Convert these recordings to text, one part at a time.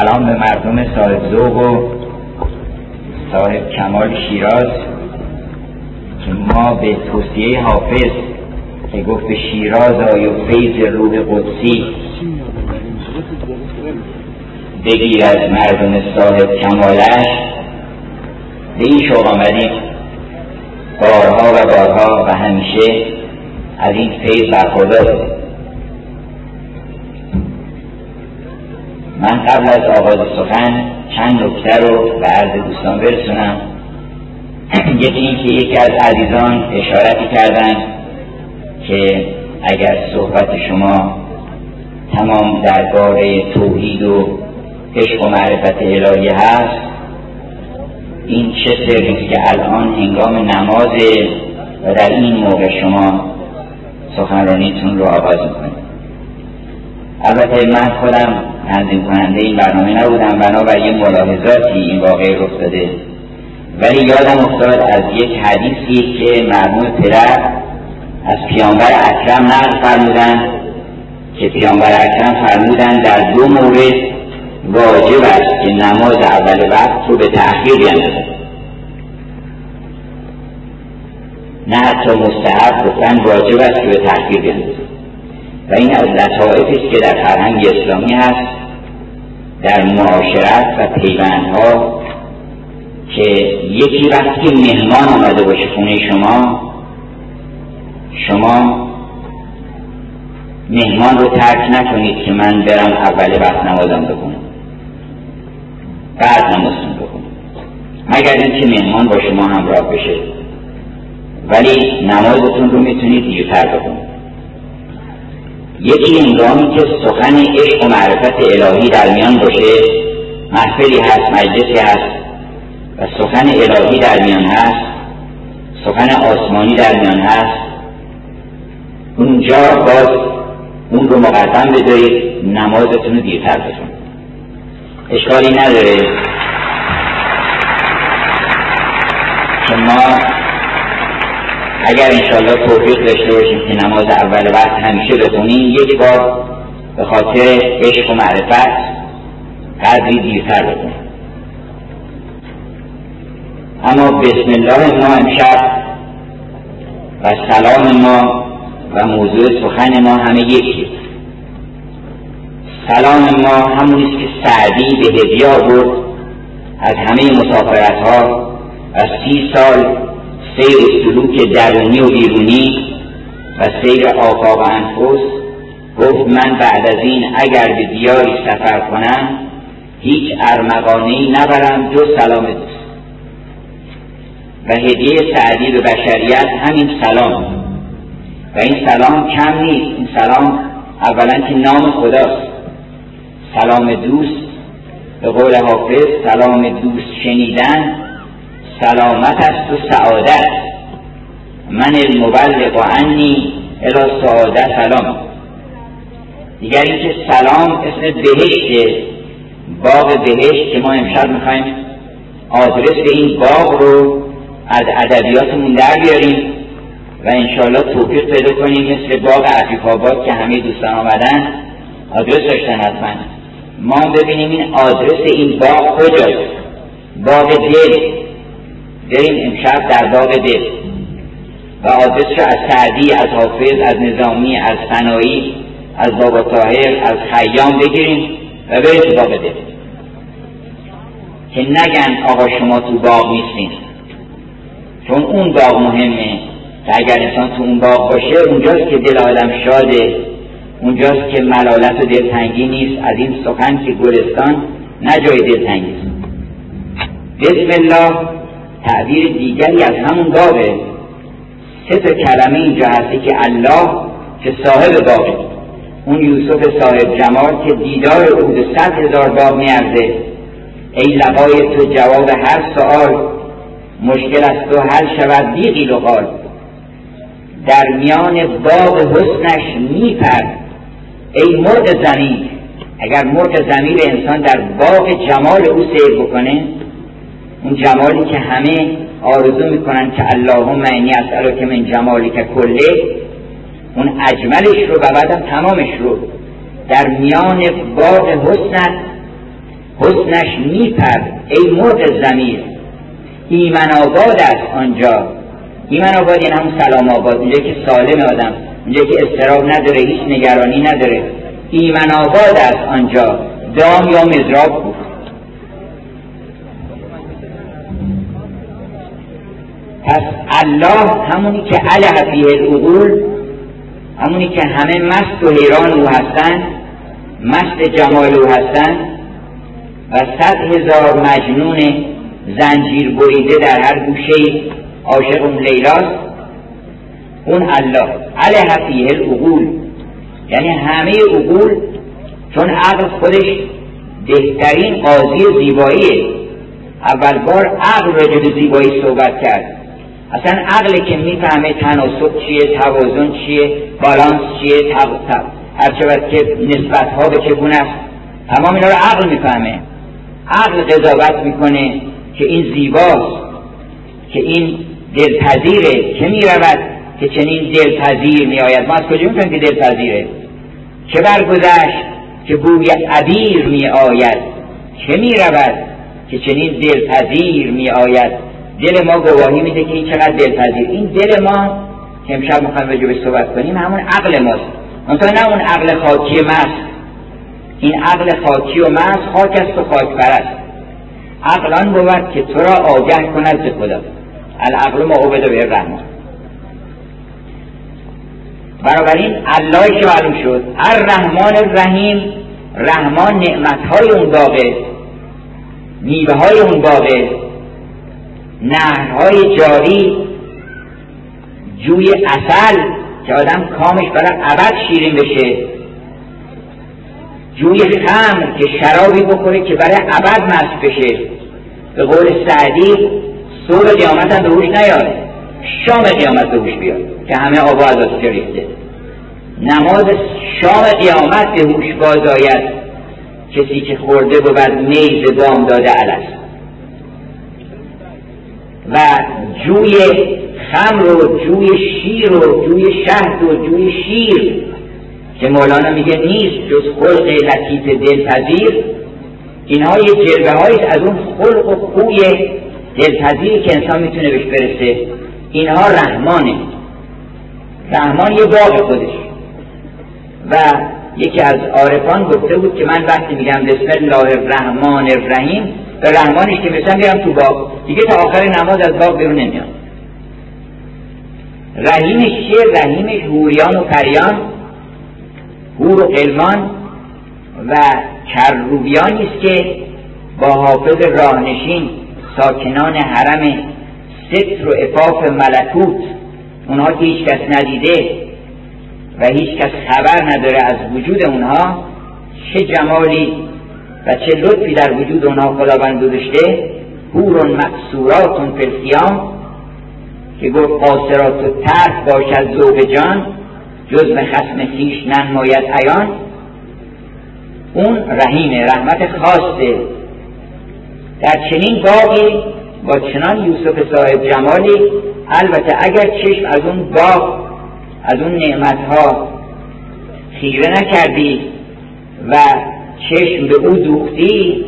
سلام به مردم صاحب ذوق و صاحب کمال شیراز که ما به توصیه حافظ که گفت شیراز آی و فیض روح قدسی بگیر از مردم صاحب کمالش به این شوق آمدیم بارها و بارها و همیشه از این فیض برخوردار. من قبل از آغاز سخن چند نکته رو به عرض دوستان برسونم. یکی این که یکی از عزیزان اشارتی کردن که اگر صحبت شما تمام درباره توحید و عشق و معرفت الهی هست، این چه سری که الان هنگام نماز و در این موقع شما سخنرانیتون رو آغاز میکنید. البته من خودم تنظیم کننده این برنامه نبودم، بنابر یه ملاحظاتی این واقعه رخ داده، ولی یادم افتاد از یک حدیثی که مرحوم پدر از پیامبر اکرم نقل فرمودن که پیامبر اکرم فرمودن در دو مورد واجب است که نماز اول وقت رو به تأخیر بیندازه، نه حتی مستحب، گفتن واجب است که به تأخیر بیندازه. و این از لطائفی که در فرهنگ اسلامی هست در معاشرت و پیوندها، که یکی وقتی مهمان آمده باشه خونه شما مهمان رو ترک نکنید که من برم اول وقت نمازم بکنم بعد نمازم بکنم، مگر اینکه مهمان با شما همراه بشه، ولی نمازتون رو میتونید دیرتر بکنید. یکی هنگامی که سخن عشق و معرفت الهی در میان باشه، محفلی هست، مجلسی هست و سخن الهی در میان هست، سخن آسمانی در میان هست، اونجا باز اون رو مقدم بدارید، نمازتون رو دیرتر بخونید، اشکالی نداره که ما اگر انشاءالله توفیق داشته باشیم که نماز اول وقت همیشه بخونیم، یک بار به خاطر عشق و معرفت قدری دیرتر بخونیم. اما بسم الله ما امشب و سلام ما و موضوع سخن ما همه یکی. سلام ما همونیست که سعدی به هدیه آورد از همه مسافرت ها و 30 سال سیر سلوک درونی و بیرونی و سیر آفاق و انفس، گفت من بعد از این اگر به دیاری سفر کنم هیچ ارمغانه‌ای نبرم جز سلام دوست. و هدیه سعدی به بشریت همین سلام، و این سلام کم نیست. این سلام اولا که نام خداست، سلام دوست، به قول حافظ سلام دوست شنیدن سلامت است و سعادت. من المبلغ عنی الی سعادت سلام. دیگر اینکه سلام اسم بهشت، باغ بهشت که ما امشب میخوایم آدرس این باغ رو از ادبیاتمون در بیاریم و انشاءالله توفیق پیدا کنیم مثل باغ عفیف آباد که همه دوستان آمدن آدرس داشتن. حتما ما ببینیم این آدرس این باغ کجاست. باغ دل بریم امشب در باغ دل و آدرسش از سعدی، از حافظ، از نظامی، از سنایی، از بابا طاهر، از خیام بگیریم و بریم تو باغ دل، که نگن آقا شما تو باغ نیستین، چون اون باغ مهمه که اگر انسان تو اون باغ باشه اونجاست که دل آدم شاده، اونجاست که ملالت و دلتنگی نیست. از این سخن که گلستان نه جای دلتنگی است. بسم الله تعبیر دیگری از همون باغه. 3 کلمه اینجا هستی که الله که صاحب باغه، اون یوسف صاحب جمال که دیدار او به 100,000 باغ میارزه. ای لقای تو جواب هر سؤال، مشکل از تو حل شود بی قیل و قال. در میان باغ حسنش میپر ای مرغ ضمیر. اگر مرغ ضمیر انسان در باغ جمال او سیر بکنه، اون جمالی که همه آرزو میکنن که اللهم انی اسألک من جمالی که کله، اون اجملش رو و بعدم تمامش رو در میان باغ حسنت حسنش میپرد ای مرغ ضمیر. ایمن آباد است آنجا، ایمن آباد یعنی همون سلام آباد، اونجا که سالم آدم، اونجا که اضطراب نداره، هیچ نگرانی نداره. ایمن آباد است آنجا، دام یا مزراب بود. پس الله همونی که عله فیه العقول، همونی که همه مست و حیران او هستن، مست جمال او هستن و 100,000 مجنون زنجیر بریده در هر گوشه عاشق اون لیلاست، اون الله عله فیه العقول، یعنی همه عقول، چون عقل خودش بهترین قاضی زیباییه. اول بار عقل راجع به زیبایی صحبت کرد. اصلا عقل که میفهمه تناسب چیه، توازن چیه، بالانس چیه، هرچبت که نسبت ها به چگونه است، تمام اینا رو عقل میفهمه. عقل قضاوت میکنه که این زیباست، که این دلپذیره، که میرود که چنین دلپذیر میآید. ما از کجا میفهمیم که دلپذیره؟ چه برگذشت که بوی عبیر میآید، که میرود که چنین دلپذیر میآید. دل ما گواهی میده که این چقدر دلپذیر. این دل ما که امشب میخوایم راجع بهش صحبت کنیم همون عقل ماست، منتها نه اون عقل خاکی مست. این عقل خاکی و مست خاک است و خاک پرست. عقل آن بود که تو را آگه کند به خدا، العقل ما عبد بالرحمن. بنابراین الله که معلوم شد الرحمن الرحیم، رحمان نعمتهای اون باغه، میوههای اون باغه، نهرهای جاری، جوی عسل که آدم کامش برای ابد شیرین بشه، جوی خمر که شرابی بخوره که برای ابد مست بشه، به قول سعدی صبح قیامت هم به هوش نیاد، شام قیامت به هوش بیاد که همه آب و ازاش ریخته. نماز شام قیامت به هوش باز آید کسی که خورده بود نیز دام داده الست. و جوی خمر و جوی شیر و جوی شهد و جوی شیر که مولانا میگه نیست جز خلق لطیف دلپذیر، اینها یه جلوه هایی از اون خلق و خوی دلپذیر که انسان میتونه بهش برسه. اینها رحمانه. رحمان یه باغ خودش. و یکی از عارفان گفته بود که من وقتی میگم بسم الله الرحمن الرحیم، به رحمانش که مثلا بیرم تو باغ دیگه تا آخر نماز از باغ بیرون نمیان. رحیمش چیه؟ رحیمش حوریان و پریان، حور و قلمان و کروبیانیست که با حافظ راهنشین ساکنان حرم ستر و عفاف ملکوت، اونها که هیچ کس ندیده و هیچ کس خبر نداره از وجود اونها، چه جمالی و چه لطفی در وجود اونها خداوند گذاشته. حورون مقصوراتون فی الخیام که گفت قاصرات و ترک باشد ذوق جان، جزم خصم خویش ننماید عیان. اون رحیم، رحمت خاصه. در چنین باغی با چنان یوسف صاحب جمالی، البته اگر چشم از اون باغ، از اون نعمتها خیره نکردی و چشم به او دوختی،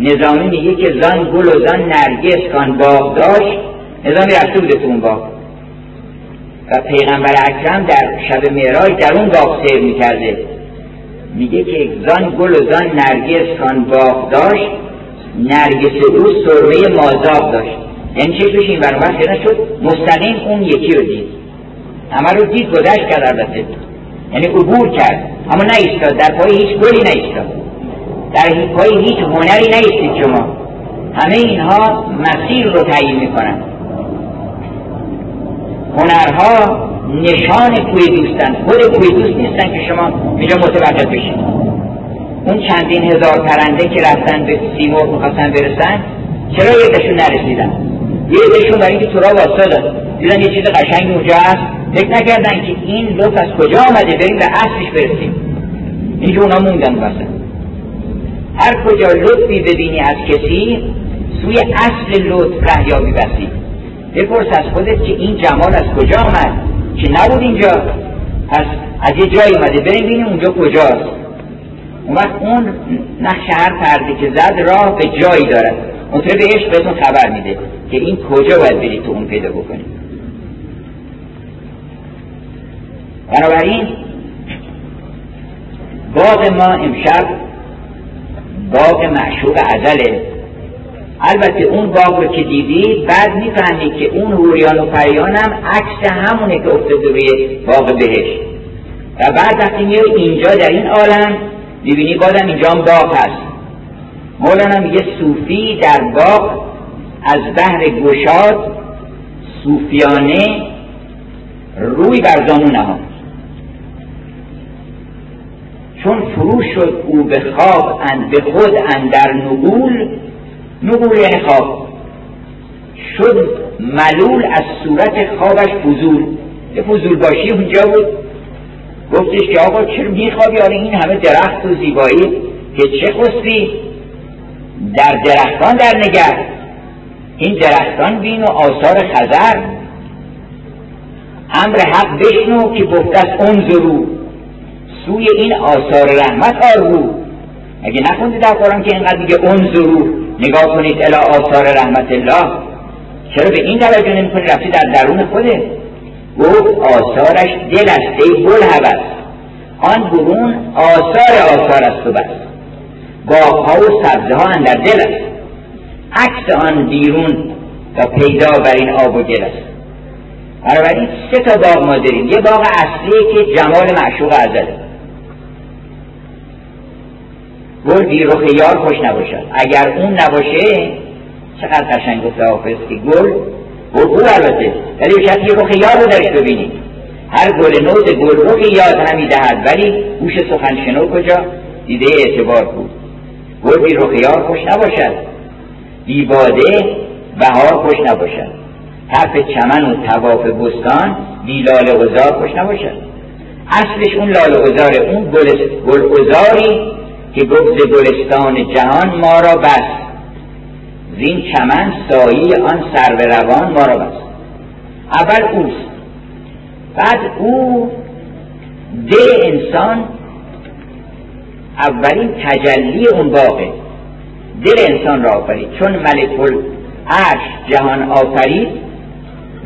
نظامی میگه که زان گل و زان نرگس کان باغ داشت، نظامی رفته بوده تو اون باغ و پیغمبر اکرم در شب معراج در اون باغ سیر میکرده. میگه که زان گل و زان نرگس کان باغ داشت، نرگس او سرمه مازاغ داشت. یعنی چشمش این برابر خیره شد، مستقیم اون یکی رو دید، همه رو دید، گذشت کرد، البته یعنی عبور کرد، اما نایستاد در پای هیچ گلی، نایستاد در پای هیچ هنری، نایستید شما. همه اینها مسیر رو تعیین میکنن. هنرها نشان کوی دوستن، خود کوی دوست نیستن که شما اینجا متوقف بشید. اون چندین هزار پرنده که رفتن به سیمرغ میخواستن برسن، چرا یه دشون نرسیدن؟ یه دشون برای اینکه تو را واسطه دیدن یه چیز قشنگ اونجا هست، فکر نکردن که این لطف از کجا آمده، بریم به اصلش برسیم. اینجا اونا موندن واسه. هر کجا لطفی ببینی از کسی، سوی اصل لطف ره یابی بسی. بپرس از خودت که این جمال از کجا آمد که نبود اینجا، پس از یه جایی اومده، بریم ببینیم اونجا کجاست. اون وقت اون نقشه هر فردی که زد راه به جایی دارد، مطرب عشق بهتون خبر میده که این کجا باید برید تو اون پیدا بکنید. بنابراین باغ ما امشب باغ معشوق ازله. البته اون باغ رو که دیدید بعد میفهمید که اون حوریان و پریان هم عکس همونه که افتاده روی باغ بهشت. و بعد وقتی میای اینجا در این عالم میبینی بازم اینجا هم باغ هست. مولانا میگه صوفی در باغ از بحر گشاد صوفیانه روی بر زانو نهاد، چون فرو شد او به خواب به خود اندر نقول، نقول یعنی خواب، شد ملول از صورت خوابش فضول. یه فضول باشی اونجا بود، گفتش که آقا چرا میخوابی؟ آره این همه درخت و زیبایی که چه خستی در درختان در نگر، این درختان بین و آثار خزر، امر حق بشنو که گفت اون ضرور سوی این آثار رحمت آرو. اگه نخونده در قرآن که اینقدر میگه اون ضرور نگاه کنید الی آثار رحمت الله، چرا به این درجه نمی‌کنی رفتی در درون خوده؟ گفت آثارش دل است ای بلحوست، آن برون آثار است و بست، باغ‌ها و سبزه‌ها اندر دل است، عکس آن بیرون تا پیدا بر این آب و گل است. بنابراین سه تا باغ ما داریم، یه باغ اصلی که جمال معشوق ازله، گل بی رخ یار خوش نباشد، اگر اون نباشه چقدر قشنگ گفته حافظ که گل البته ولی به شکلی رخ یار رو درش ببینید، هر گل نو ز گل رخ یار همی دهد، ولی گوش سخن شنو کجا دیده اعتبار بود. گل بی رخ یار خوش نباشد، بی باده بهار خوش نباشد، طرف چمن و طواف بستان بی لاله عذار خوش نباشد. اصلش اون لاله عذاره، اون گل عذاری که گفت گلستان جهان ما را بس، زین چمن سایه آن سرو روان ما را بس. اول اوست، بعد او دل انسان اولین تجلی اون باغه، دل انسان را آفرید، چون ملک العرش جهان آفرید،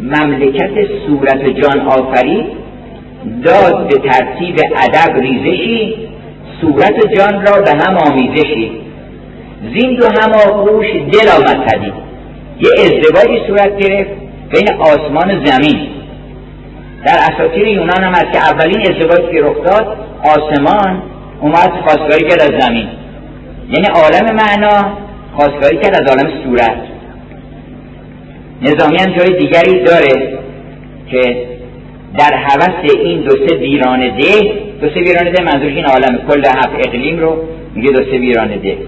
مملکت صورت جان آفرید، داد به ترتیب ادب ریزشی، صورت جان را به هم آمیزشی، زین دو هم آغوش دل آمد پدید. یه ازدواجی صورت گرفت بین آسمان و زمین. در اساطیر یونان هم هست که اولین ازدواج که رخ داد آسمان اومد خواستگاری کرد از زمین، یعنی عالم معنا خواستگاری کرد از عالم صورت. نظامی هم جای دیگری داره که در هوس این دو سه ویرانده، دو سه ویرانده منظورش این عالم کل هفت اقلیم رو میگه دو سه ویرانده،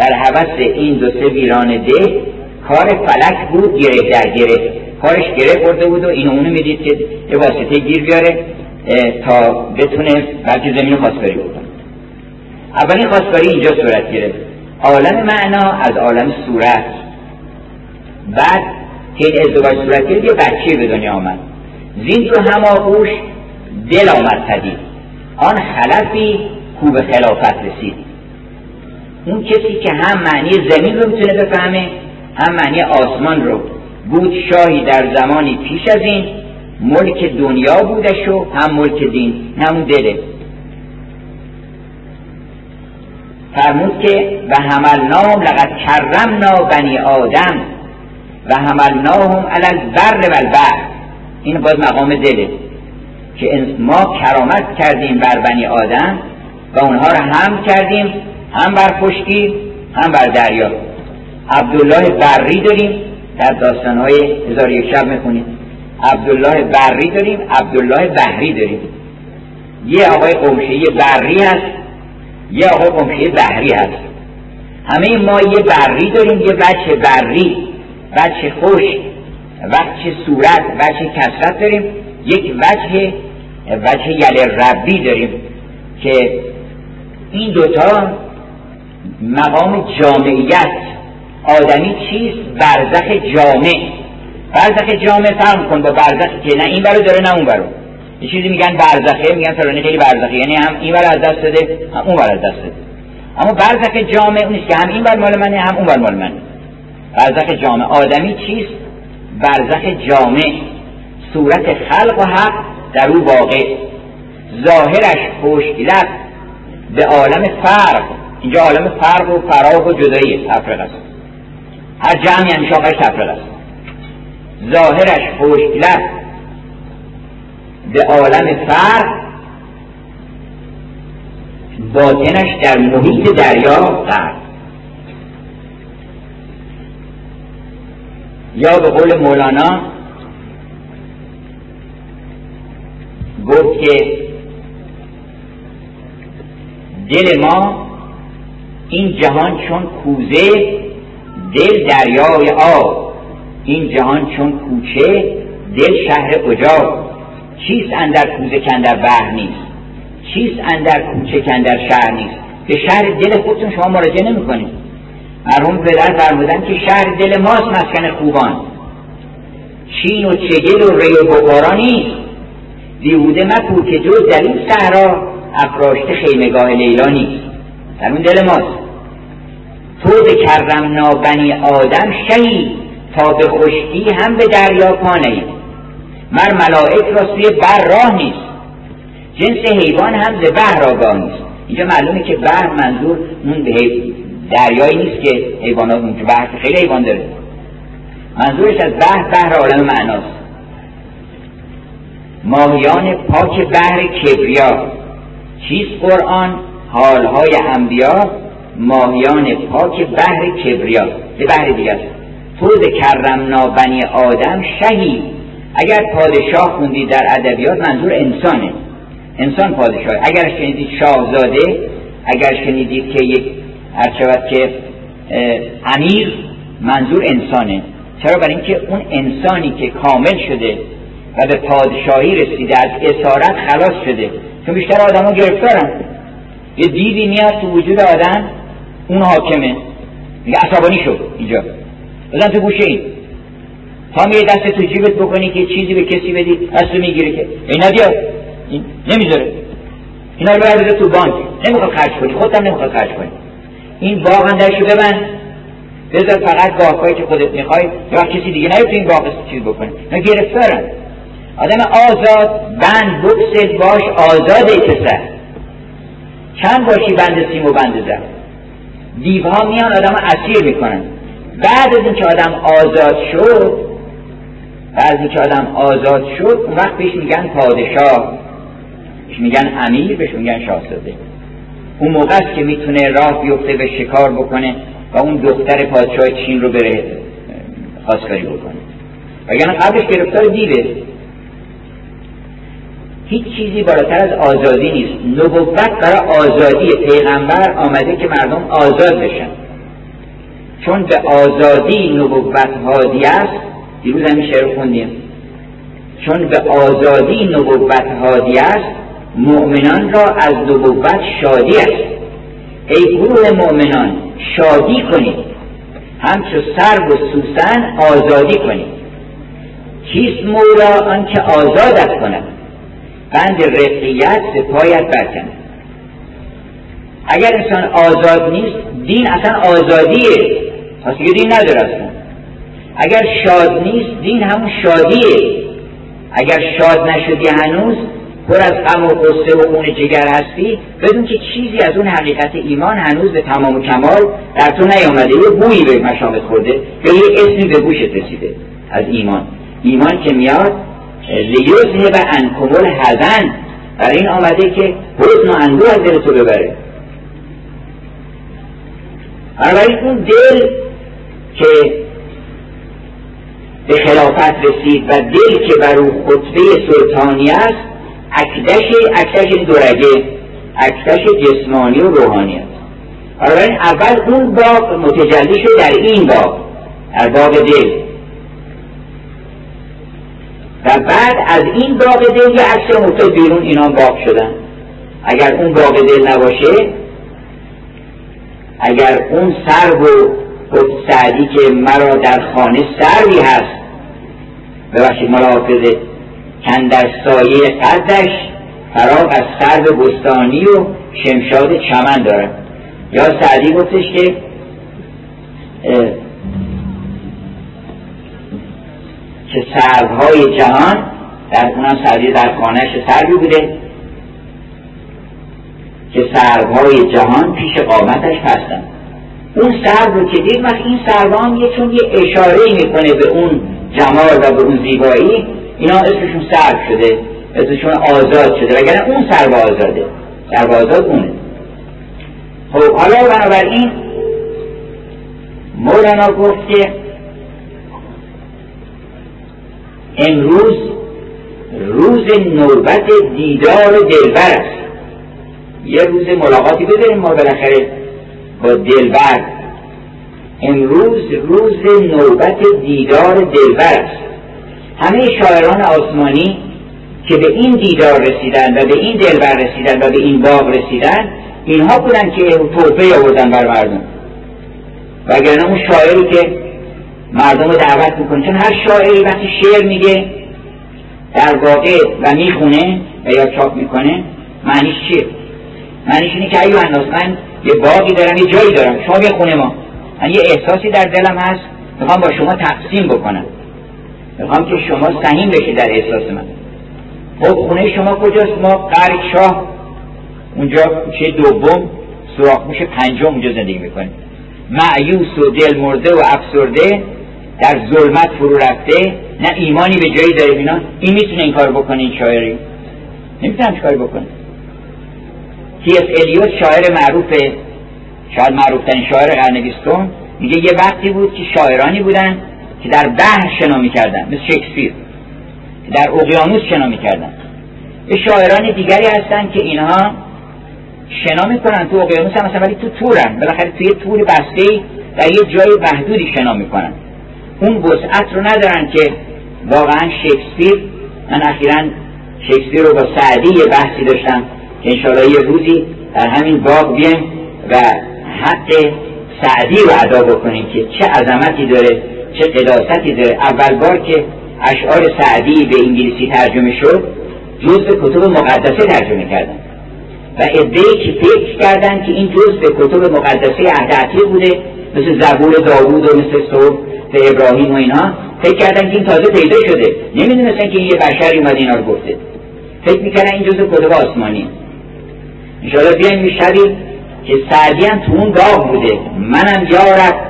در هوس این دو سه ویرانده کار فلک بود گره در گره، کارش گره برده بود و این اونو میدید که یه واسطه گیر بیاره تا بتونه بلکه زمین رو خواستگاری بکنه. اولین خواستگاری اینجا صورت گرفت، عالم معنا از عالم صورت. بعد که این ازدواج صورت گرفت یه بچه به دنیا آمد، زین تو هم آغوش دل آمد پدید، آن خلفی کو به خلافت رسید. اون کسی که هم معنی زمین رو میتونه بفهمه هم معنی آسمان رو. بود شاهی در زمانی پیش از این، ملک دنیا بودش و هم ملک دین، همون دله. فرمود که و حملناهم لقد کرمنا بنی آدم و حملناهم علی البر و البحر. این باز مقام دله که ما کرامت کردیم بر بنی آدم و اونها را هم کردیم، هم بر خشکی هم بر دریا. عبدالله بری داریم، در داستانهای هزار و یک شب میخونیم، عبدالله بری داریم، عبدالله بحری داریم. یه آقای قمشه‌ای بری هست، یه آقای قمشه‌ای بحری هست. همه ما یه بری داریم، یه بچه بری، بچه خشک، وجه صورت، وجه کثرت داریم، یک وجه یل ربی داریم که این دوتا مقام جامعیت. آدمی چیست؟ برزخ جامع. برزخ جامع فرق کن با برزخی که نه این برو داره نه اون برو. یه چیزی میگن برزخه، میگن فرانه خیلی برزخه، یعنی هم این برو از دست داده هم اون برو از دست داده. اما برزخ جامع نیست که هم این بر مال منه هم اون بر مال منه. برزخ جامع آدمی چیست؟ برزخ جامع صورت خلق و حق در او واقع، ظاهرش پوشیدن به عالم فرق. اینجا عالم فرق و فراق و جدایی تفرق است، هر جمعی همیشه آخرش تفرق است. ظاهرش پوشیدن به عالم فرق، باطنش در محیط دریا غرق. یا به قول مولانا گفت که دل ما این جهان چون کوزه، دل دریای آب. این جهان چون کوچه، دل شهر اجاق. چیست اندر کوزه کندر بحر نیست، چیست اندر کوچه کندر شهر نیست. به شهر دل خودتون شما مراجعه نمی کنید. مرحوم پدر فرمودن که شهر دل ماست مسکن خوبان، چین و چگل و ری و بخارا نیست. بیهوده مپور که جز در این صحرا افراشته خیمگاه لیلا نیست. در اون دل ماست. تو به کرم نابنی آدم شهی، تا به خشکی هم به دریا پانهی. مر ملائک را سوی بر راه نیست، جنس حیوان هم ز بحر آگاه نیست. اینجا معلومه که بحر منظور اون دریایی نیست که حیوان ها اونجا بحر خیلی حیوان داره، منظورش از بحر بحر عالم معناست. ماهیان پاک بحر کبریا، چیست قرآن حالهای انبیا. ماهیان پاک بحر کبریا به بحر دیگه است. تو ز کرمنا بنی آدم شهی، اگر پادشاه خوندید در ادبیات منظور انسانه، انسان پادشاه. اگر شنیدید شاهزاده، اگر شنیدید که یک هرچواد که امیر، منظور انسانه. چرا؟ برای اینکه اون انسانی که کامل شده و به پادشاهی رسیده از اسارت خلاص شده، چون بیشتر آدم ها گرفتارن. یه دیوی میاد تو وجود آدم، اون حاکمه، میگه عصبانی شد اینجا بزن تو گوشه این، تا میگه دست تو جیبت بکنی که چیزی به کسی بدی، دست رو میگیره که اینا دیار نمیذاره، اینا رو برده تو بانک، نمیخواد خرج کنی، خودت هم نمیخواد خرج کنی. این باغ اندرشو ببند، بذار فقط باغهایی که خودت میخوای، یا کسی دیگه نیاد تو این باغ چیز بکنه. اینا گرفتارن. آدم آزاد بند بکسه باش، آزاده کسه چند باشی بند سیم و بند زن. دیوها میان آدم اسیر میکنن. بعد از اینکه آدم آزاد شد، اون وقت بهش میگن پادشاه، بهش میگن امیر، بهش میگن شاهزاده. اون موقع است که میتونه راه بیفته به شکار بکنه و اون دختر پادشاه چین رو بره خواستگاری بکنه. وگرنه قبلش گرفتار دیوه. هیچ چیزی بالاتر از آزادی نیست. نبوت برای آزادی، پیغمبر آمده که مردم آزاد بشن. چون به آزادی نبوت هادی است. دیروز هم شعر خوندیم، چون به آزادی نبوت هادی است، مؤمنان را از نبوت شادی است. ای گروه مؤمنان شادی کنید، همچو سرو و سوسن آزادی کنید. کیست مولا آنکه آزادت کند، بند رقیت سپایت برکند. اگر انسان آزاد نیست، دین اصلا آزادیه، پس یه دین نداره اصلا. اگر شاد نیست، دین همون شادیه. اگر شاد نشدی، هنوز پر از غم و غصه و خون جگر هستی، بدون که چیزی از اون حقیقت ایمان هنوز به تمام و کمال در تو نیامده. یه بویی به مشامت خورده، یا یه اسمی به گوشت رسیده از ایمان. ایمان که میاد لیوزه و انکمل حزن، برای این آمده که حزن و اندوه از دل تو ببره. برای اون دل که به خلافت رسید و دل که بر اون خطبه سلطانی است، اکدش دورگه، اکدش جسمانی و روحانی است. برای اول اون باغ متجلی شد در این باغ، در باغ دل، و بعد از این باغ دل یه عکس مطلب بیرون اینا باغ شدن. اگر اون باغ دل نباشه، اگر اون سر و سعدی که مرا در خانه سروی هست، ببخشید ملاحظه کندر سایه قدش، فراغ از سرو بستانی و شمشاد چمن داره. یا سعدی گفتش که سروهای جهان، در اونم سعدی در خانهش سروی بوده، که سروهای جهان پیش قامتش هستن. اون سرو رو که دید، وقت این سرو هم یه چون یه اشاره میکنه به اون جمال و به اون زیبایی، اینا اسمشون سرو شده، اسمشون آزاد شده، وگرنه اون سرو آزاده، سرو آزاد اونه. خب حالا بنابراین مولانا گفت که امروز روز نوبت دیدار دلبر است. یه روز ملاقاتی بذاریم ما بالاخره با دلبر. امروز روز نوبت دیدار دلبر است. همه شاعران آسمانی که به این دیدار رسیدن و به این دلبر رسیدن و به این باغ رسیدن، اینها بودن که توفه آوردن بر مردم، وگرنه اون شاعری که مردم رو دعوت میکنه، چون هر شاعری وقتی شعر میگه در واقع و میخونه و یا چاپ میکنه، معنیش چیه؟ معنیش اینه که ایو انداز، من یه باقی دارم، یه جایی دارم، شما یه خونه ما، من یه احساسی در دلم هست، میخوام با شما تقسیم بکنم، میخوام که شما سهیم بشید در احساس من. خب خونه شما کجاست؟ ما قرق شاه اونجا کوچه دوم سوراخ‌موش پنجم اونجا زندگی میکنیم. مایوس و دل مرده و افسرده در ظلمت فرو رفته، نه ایمانی به جایی داره. اینا این میتونه این کار بکنه؟ این شاعری نمیتونه چیکار بکنه. تی اس الیوت شاعر معروفه، شاید معروفترین شاعر قرن بیستم، میگه یه وقتی بود که شاعرانی بودن که در بحر شنا میکردن، مثل شکسپیر، که در اقیانوس شنا میکردن. یه شاعران دیگری هستن که اینها شنا میکنن تو اقیانوس هم مثلا، ولی تو تورن، بالاخره توی تور بسته‌ای در یه جای محدودی شنا میکنن، اون وسعت رو ندارن که واقعا شکسپیر. من اخیراً شکسپیر رو با سعدی یه بحثی داشتم که انشاءالله یه روزی در همین باغ بیایم و حق سعدی رو ادا بکنیم که چه عظمتی داره، چه قداستی داره. اول بار که اشعار سعدی به انگلیسی ترجمه شد، جزء کتب مقدسه ترجمه کردن و عده‌ای که فکر کردن که این جزء کتب مقدسه عهد عتیق بوده، مثل زبور داوود و مثل صبح به ابراهیم و اینا، فکر کردن که این تازه پیدا شده، نمیدونستن که این یه بشری اومده اینا رو گفته، فکر میکردن این جزء کتب آسمانی. انشاءالله بیایم میشویم که سعدی هم تو اون باغ بوده. منم یارب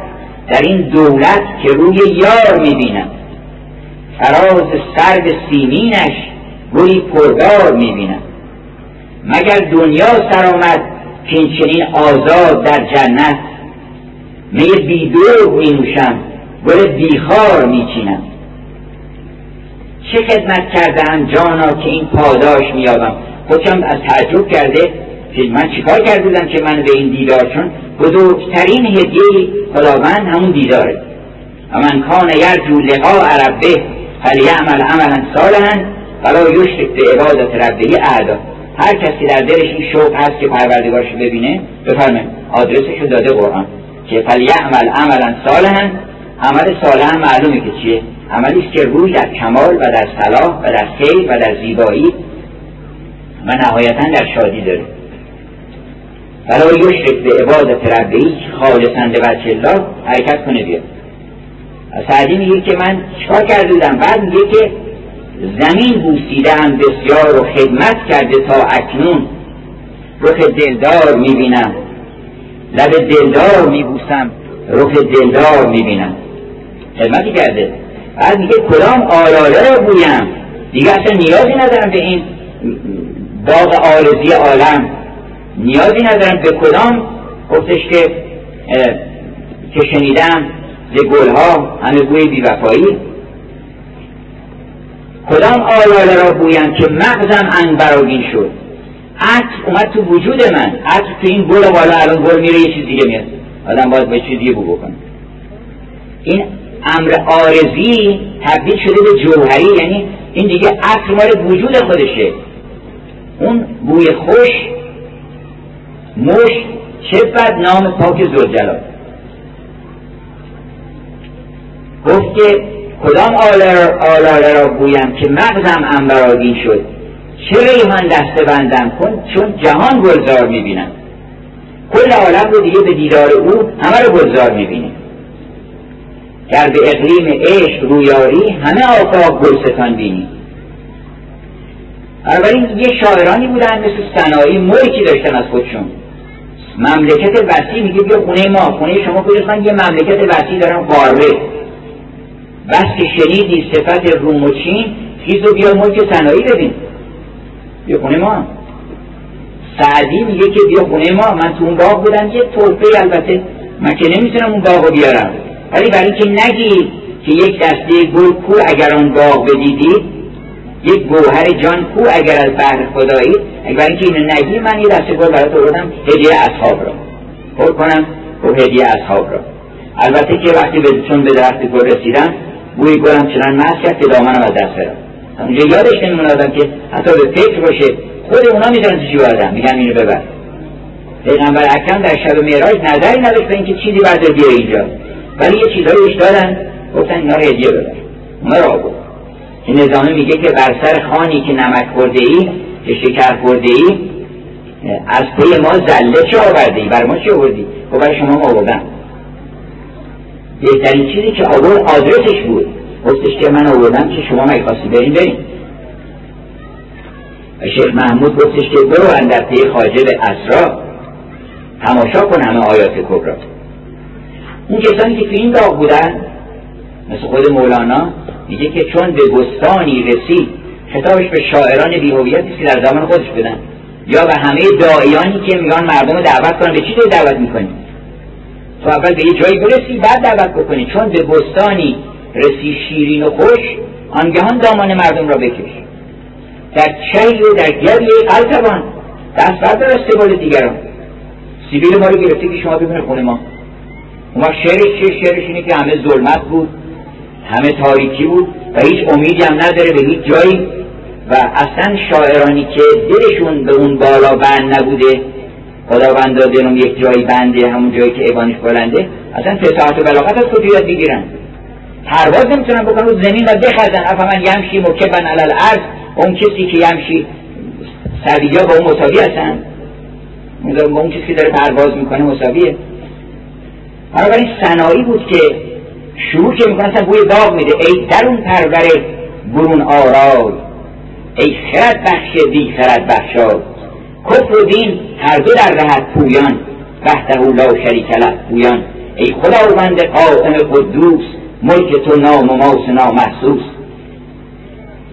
در این دولت که روی یار میبینم، فراز سرو سیمینش گلی پربار میبینم. مگر دنیا سر آمد که این چنین آزاد در جنت، می بی‌دروغ می نوشم گل بیخار می چینم. چه خدمت کرده ام جانا که این پاداش می یابم. خودم از تعجب کرده که من چیکار کرده بودم که من به این دیدار، چون بزرگترین هدیه خداوند همون دیداره. من کان یرجو لقاء ربه فلیعمل عملا صالحا ولا یشرک بعبادة ربه احدا. هر کسی در دلش این شوق هست که پروردگارش رو ببینه، بفرمایید آدرسش رو داده قرآن که فلیعمل عملا صالحا. عمل صالح معلومه که چیه؟ عملی است که روی در کمال و در صلاح و در خیر و در زیبایی و نهایتا در شادی داره. ولا یشرک بعبادة ربه خالصا لوجه الله حرکت کنه بیاد. سعدی میگه که من چیکار کرده بودم؟ بعد میگه که زمین بوسیدم بسیار و خدمت کرده تا اکنون، رخ دلدار میبینم، لب دلدار میبوسم، رخ دلدار میبینم. خدمتی کرده. بعد میگه کدام آلاله رو بویم، دیگه اصلا نیازی ندارم به این باغ عارضی عالم، نیازی ندارم به کدام. گفتش که شنیدم ز گلها همه بوی بیوفایی. کدام آلاله را بویم که مغزم عنبرآگین شد. عطر اومد تو وجود من، عطر تو این گل بالا، الان گل میره یه چیز دیگه میاد، آدم باید به چیز دیگه بو بکنه. این امر عارضی تبدیل شده به جوهری، یعنی این دیگه عطر مال وجود خودشه. اون بوی خوش مشک چه بد نام پاک ذوالجلال. گفت که کدام آلاله را بویم که مغزم عنبرآگین شد. چه ریحان دسته بندم کن چون جهان گلزار میبینم. کل عالم رو دیگه به دیدار او همه رو گلزار میبینه. در به اقلیم عشق رویاری همه آفاق گلستان بینی. اولین یه شاعرانی بودن مثل سنایی، ملکی داشتن از خودشون، مملکت وسیع. میگه بیا خونه ما، خونه شما کجاست؟ یه مملکت وسیع دارن، قاره. بس که شنیدی صفت روم و چین، خیز رو بیا ملک سنایی ببین، بیا خونه ما. سعدی میگه که بیا خونه ما، من تو اون باغ بودم، یه طرفه، البته من که نمیتونم اون باغ رو بیارم، ولی برای که نگی که یک دسته گل کو اگر اون باغ بدیدید، یک گوهر جان کو اگر از بحر خدایی. اگر اینکه اینو نگی، من یه دسته گل برات آوردم، هدیه اصحاب را پر کنم و هدیه اصحاب را. البته که وقتی به درخت گل رسیدم، بوی گلم چنان مست کرد که دامنم از دست برم. اونجا یادش نمیمونه آدم که حتی به فکر باشه. خود اونا میدونن چی آدم میگن اینو ببر. پیغمبر اکرم در شب معراج نظری نداشت به اینکه چیزی باید بیاره اینجا، ولی یه چیزایی اش دادن، گفتن اینا رو هدیه ببر. مرا این نظامه میگه که بر سر خانی که نمک خورده ای، که شکر خورده ای، از پی ما زله چه آورده ای؟ بر ما چه آوردی؟ خب برای شما ما آوردم. بهترین چیزی که آورد آدرسش بود، گفتش که من آوردم که شما مگه خواستی بریم. و شیخ محمود گفتش که برو اندر پی خواجه به اسرا، تماشا کن همه آیات کبرا. اون کسانی که تو این باغ بودن، مثل خود مولانا میگه که چون به بستانی رسید، خطابش به شاعران بی‌هویتی که در زمان خودش بودن، یا به همه داعیانی که میگن مردم رو دعوت کنن. به چی دعوت میکنی؟ تو اول به یه جایی برسی بعد دعوت بکنی. چون به بستانی رسید شیرین و خوش، آنگهان دامان مردم را بکش. در چای و در گری قلتبان، دست بردار از سبال دیگران. سیبیل ما رو گرفتی که شما ببینه خونه ما. اما شعرش چه؟ شعرش اینه که همه ظلمت بود، همه تاریکی بود و هیچ امیدی هم نداره به هیچ جایی. و اصلا شاعرانی که دلشون به اون بالا بند نبوده، خداوند داده اون یک جایی بنده، همون جایی که ایوانش بلنده، اصلا فصاحت و بلاغت از کجا یاد میگیرن؟ پرواز نمیتونن بکنن رو زمین و بخزن. افمن یمشی مکبا علی الارض، اون کسی که یمشی سویا با اون مساوی هستن، اون کسی که داره پرواز میکنه مساویه. بنابراین سنایی بود که شروع که میکنه بوی باغ میده. ای درون پرور برون آرای، ای خرد بخش بی خرد بخشا، کفر و دین هر دو در رهت پویان، وحده لا شریک له پویان. ای خداوند قائم قدوس، ملک تو نام و ماست نامحسوس.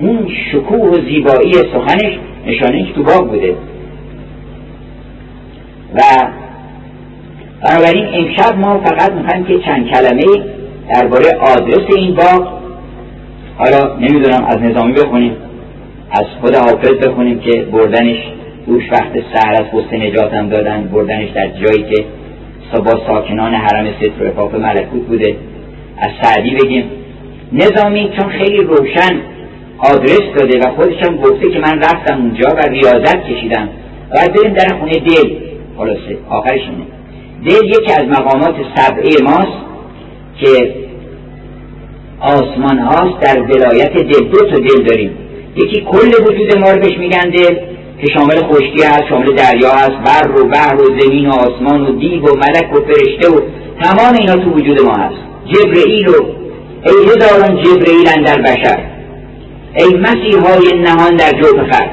اون شکوه و زیبایی سخنش نشانه که تو باغ بوده. و بنابراین امشب ما فقط میخوایم که چند کلمه درباره آدرس این باغ، حالا نمیدونم از نظامی بخونیم، از خود حافظ بخونیم که بردنش روش وقت سحر از حسن نجاتم دادن، بردنش در جایی که با ساکنان حرم ستر و افاق ملکوت بوده. از سعدی بگیم. نظامی چون خیلی روشن آدرس داده و خودش هم گفته که من رفتم اونجا و ریاضت کشیدم و بریم در خونه دل. خلاصه آخرشونه. دل یکی از مقامات سبعه ماست که آسمان هاست در ولایت دل. دو تا دل داریم، یکی کل وجود ما رو بهش میگن دل، که شامل خشکی هست، شامل دریا هست، بر و بحر و زمین و آسمان و دیو و ملک و فرشته و تمام اینا تو وجود ما هست. جبرئیل و ای هزاران جبرئیل اندر بشر، ای مسیحای نهان در جوف خر.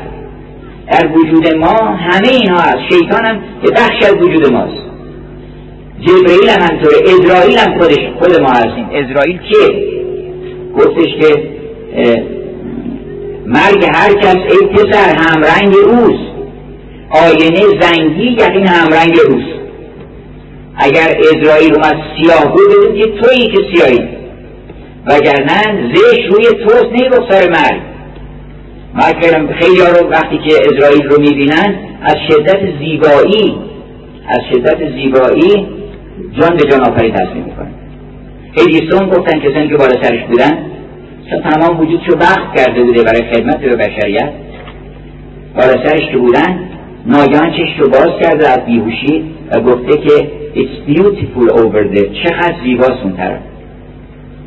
در وجود ما همه اینا هست. شیطان هم یه بخش از وجود ماست. جبرئیل هم همطوره، ازرائیل هم خود ما هستیم. ازرائیل که گفتش که مرگ هر کس ای پسر همرنگ اوز، آینه زنگی یقین همرنگ اوز. اگر ازرائیل اومد سیاه بود، یه تویی که سیاهی، وگرنه زش روی توست نیگفت سر مرگ. خیلی ها رو وقتی که ازرائیل رو میبینن، از شدت زیبایی جان به جان آفرید تصمیم میکنن. ادیسون گفتن کسانی که بالا سرش بودن، تمام وجودشو وقف کرده بوده برای خدمت به بشریت، بالا سرش که بودن، ناگهان چشمشو باز کرده از بیهوشی و گفته که It's beautiful over there، چقدر زیباست اون طرف.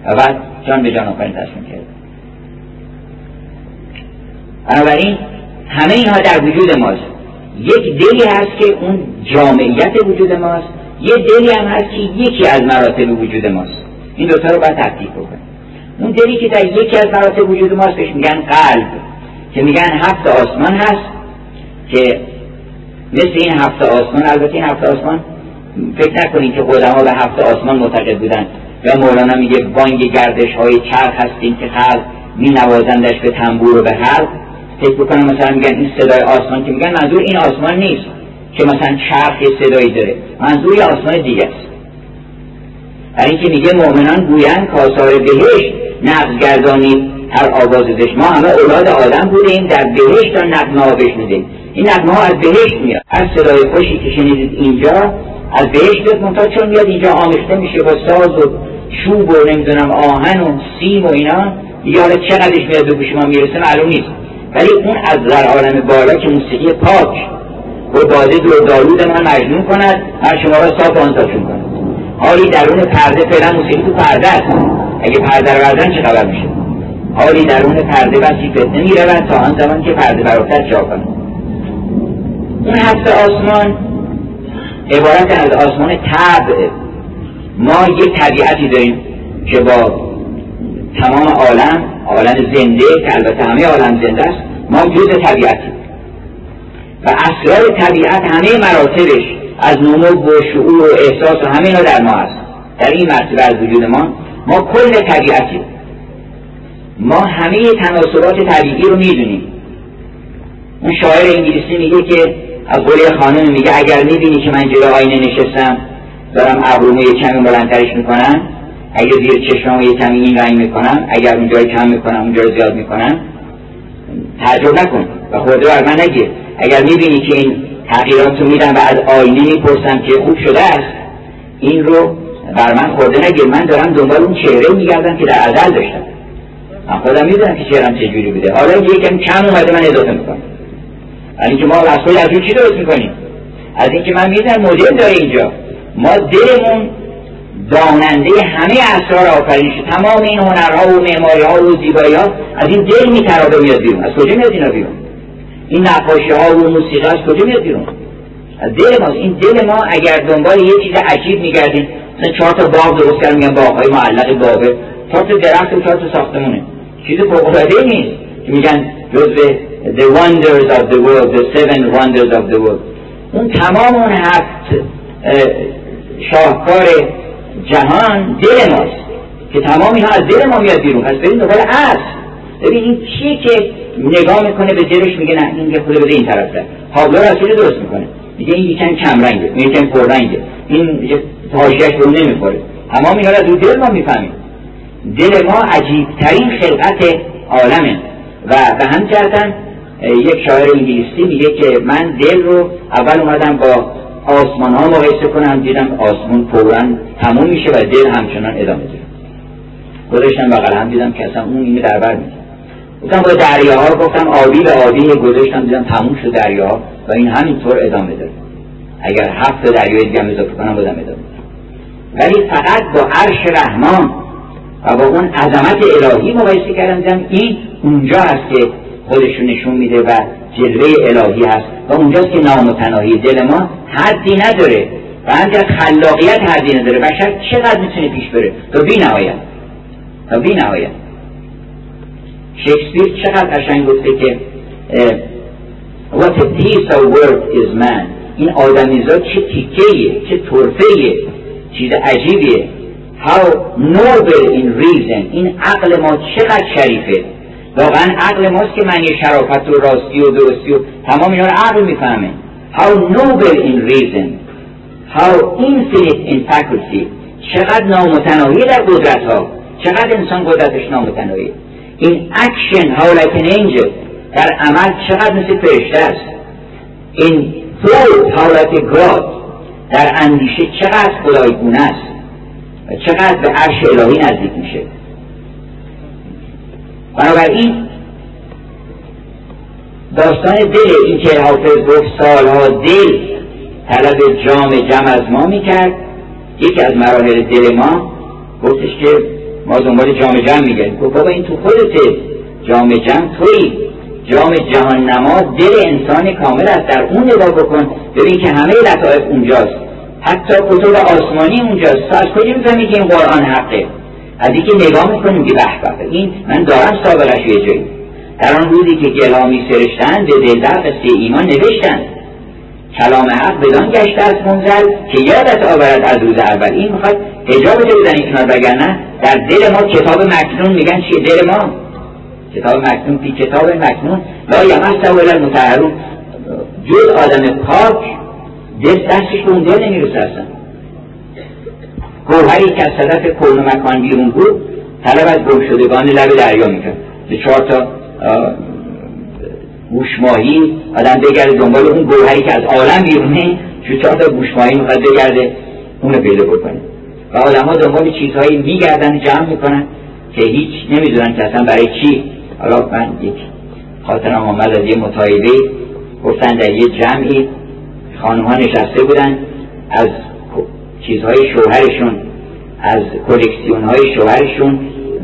و بعد جان به جان آفرید تصمیم کرد. بنابراین همه اینها در وجود ماست. یک دلی هست که اون جامعیت وجود ماست، یه دلی هم هست که یکی از مراتب وجود ماست. این دوتا رو باید تفکیک بکنیم. اون دلی که در یکی از مراتب وجود ماست بهش میگن قلب، که میگن هفت آسمان هست، که مثل این هفت آسمان، البته این هفت آسمان فکر نکنید که قدما به هفت آسمان معتقد بودن یا مولانا میگه بانگ گردش های چرخ هستیم که خلق می نوازندش به تنبور و به حرف. فکر بکنم مثلا میگن این صدای آسمان، که میگن منظور این آسمان نیست که مثلا چرخ یه صدایی داره، منظور یه آسمان دیگه است. برای اینکه میگه مؤمنان گویند کاسار بهشت نغز گردانید هر آواز زش. ما همه اولاد آدم بودیم، در بهشت تا نغمه ها بشنیدیم. این نغمه ها از بهشت میاد، از صدای خوشی که شنیدید اینجا از بهشت منتها چون میاد اینجا آمیخته میشه با ساز و چوب و نمیدونم آهن و سیم و اینا دیگه. حالا چقدرش میاد به گوش ما میرسه معلوم نیست، ولی اون از در عالم بالا که موسیقی پاک و باده دور دالود من مجنون کند، هر شما را صاف آنتاشون کند. حالی درون پرده، فعلا موسیقی تو پرده است، اگه پرده رو بردن چه خبر میشه؟ حالی درون پرده بسی فتنه میرود تا آن زمان که پرده برافتد جا کند. اون هفت آسمان عبارت از آسمان طبع. ما یک طبیعتی داریم که با تمام عالم، عالم زنده که البته همه عالم زنده است، ما جزء طبیعتی و اسرار طبیعت همه مراتبش از نمو و شعور و احساس و همه اینا در ما هست. در این مرتبه از وجود ما کل طبیعتی، ما همه تناسبات طبیعی رو میدونیم. اون شاعر انگلیسی میگه که از قول خانم میگه اگر میبینی که من جلو آینه نشستم دارم ابرومو یه کمی بلندترش میکنم، اگر زیر چشمامو یه کمی این رنگ میکنم، اگر اونجا رو کم میکنم اونجا رو زیاد میکنم، تعجب نکن و خود رو بر من نگیر. اگر میبینی که این تغییرات رو میدم و از آینه میپرسم که خوب شده است، این رو بر من خورده نگیر، من دارم دنبال اون چهره میگردم که در ازل داشتم، من خودم میدونم که چهرم چجوری بوده، حالا یکم کم اومده من اضافه میکنم. یعنی که ما اصلا از اون چی درست میکنیم؟ از اینکه من میدونم مدل داره اینجا. ما دلمون داننده همه اسرار آفرینش، تمام این هنرها و معماری‌ها و زیبایی‌ها از این دل میترابه میاد بیرون. از کجا میاد اینا بیرون؟ این نقاشی‌ها و موسیقی از کجا میاد بیرون؟ از دل ماست. این دل ما اگر دنبال یه چیز عجیب میگردیم، مثلا 4 تا باغ درست کردن، میگن باغ‌های معلق باغه، 4 تا درخت و 4 تا ساختمونه، چیز فوق‌العاده‌ای نیست که میگن جزء the wonders of the world, the 7 wonders of the world. اون تمام اون هفت شاهکار جهان دل ماست که تمام اینها از دل ما میاد بیرون. پس بریم دنبال اصل، ببین این چیه که نگاه میکنه به دلش میگه نه این یه خود بده این طرف ده، پابلو رسوله درست میکنه میگه این یکم کم رنگه، این یکم پر رنگه، این حاشیه‌اش به اون نمیخوره. تمام اینا رو از دل ما میفهمیم. دل ما عجیبترین خلقت عالمه و به هم جهتن. یک شاعر انگلیسی میگه که من دل رو اول اومدم با آسمان ها مقایسه کنم، دیدم آسمان فوراً تموم میشه و دل همچنان ادامه داره. گذاشتم بغل هم دیدم که اصلا اون اینو در بر میگیره. گفتم با دریاها رو گفتم آبی به آبی گذاشتم، دیدم تموم شد دریاها و این همینطور ادامه داره. اگر 7 دریای دیگه هم اضافه کنم بازم ادامه داره. ولی فقط با عرش رحمان و با اون عظمت الهی مقایسه کردم، دیدم این اونجا هست که خودش رو نشون میده و جلوه الهی هست و اونجاست که نامتناهی دل ما حدی نداره و همچنین خلاقیت حدی نداره. بشر چقدر میتونه پیش بره؟ تا بی نهایت. شکسپیر چقدر قشنگ گفته که What a piece of work is man. این آدمیزاد چه تیکهیه، چه طرفهیه، چیز عجیبیه. How noble in reason. این عقل ما چقدر شریفه. واقعا عقل ماست که معنی شرافت و راستی و درستی و تمام اینا رو عقل میفهمه. How noble in reason, how infinite in faculty. چقدر نامتناهی در قدرت ها، چقدر انسان قدرتش نامتناهی. این action how like an angel. در عمل چقدر مثل فرشته است. این thought how like a god. در اندیشه چقدر خدایگونه است و چقدر به عرش الهی نزدیک میشه. بنابراین داستان دل، این که حافظ گفت سالها دل طلب جمع از ما میکرد، یکی از مراحل دل ما گفتش که ما دنبال جام جم میگردیم. گفت بابا این تو خودته، جام جم تویی، جام جهان نما دل انسان کامل است. در اون نگاه بکن ببین که همه لطائف اونجاست، حتی کتب آسمانی اونجاست. تا از کجا میفهمی که این قرآن حقه؟ از اینکه نگاه میکنیم که بحبه این من دارم سابقش یه جایی. در آن روزی که گرامی سرشتن به دل در قصه ایمان نوشتن کلام حق بدان گشته از منزل که یادت آورد از روز اول. این میخواد حجابت بزنی کنار، وگرنه در دل ما کتاب مکنون. میگن چیه دل ما؟ کتاب مکنون. پی کتاب مکنون لا یمسه الا المطهرون. جز آدم پاک دستش به اون دل نمیرسه اصلا. گوهری که از صدف کون و مکان بیرون بود طلب از گم شدگان لب دریا میکرد. به 4 تا گوشماهی آدم بگرده دنبال اون گوهری که از عالم بیرونه، چون 4 تا گوشماهی میخواد بگرده اونو پیدا بکنه. و آدم ها دنبال چیزهایی میگردن جمع میکنن که هیچ نمیدونن که اصلا برای چی. حالا من یک خاطرم آمد از یه مطایبه، گفتن در یه جمعی خانوم ها نشسته بودن از چیزهای شوهرشون، از کلکسیون های شوهرشون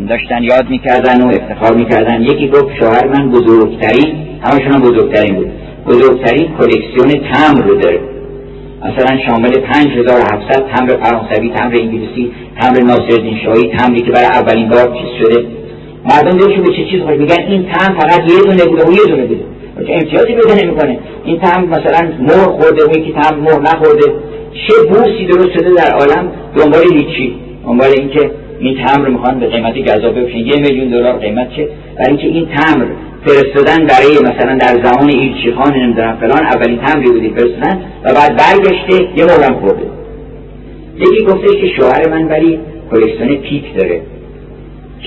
داشتن یاد میکردن و افتخار میکردن. یکی گفت شوهر من بزرگترین، همشون هم بزرگترین بود، بزرگترین کلکسیون تمر رو داره، مثلا شامل 5700 تمر فرانسوی، تمر انگلیسی، تمر ناصرالدین شاهی، تمری که برای اولین بار چیز شده. مردم دلشون به چه چیز خورد، میگن این تمر فقط یه دونه بوده و یه دونه بوده، امتیازی بده نمیکنه. این تمر مثلا مهر خورده و یکی تمر مهر نخورده. چه بورسی درست شده در عالم دنبال هیچی، دنبال اینکه این تمر میخوان به قیمت جذاب بفروشن، $1,000,000 قیمت چه، برای اینکه این تمر فرستادن برای مثلا در زمان ایلچی خان نمیدونم فلان اولین تمری بودی فرستادن و بعد برگشته یه مهرم خورده. یکی گفته که شوهر من ولی کلکسیون پیپ داره،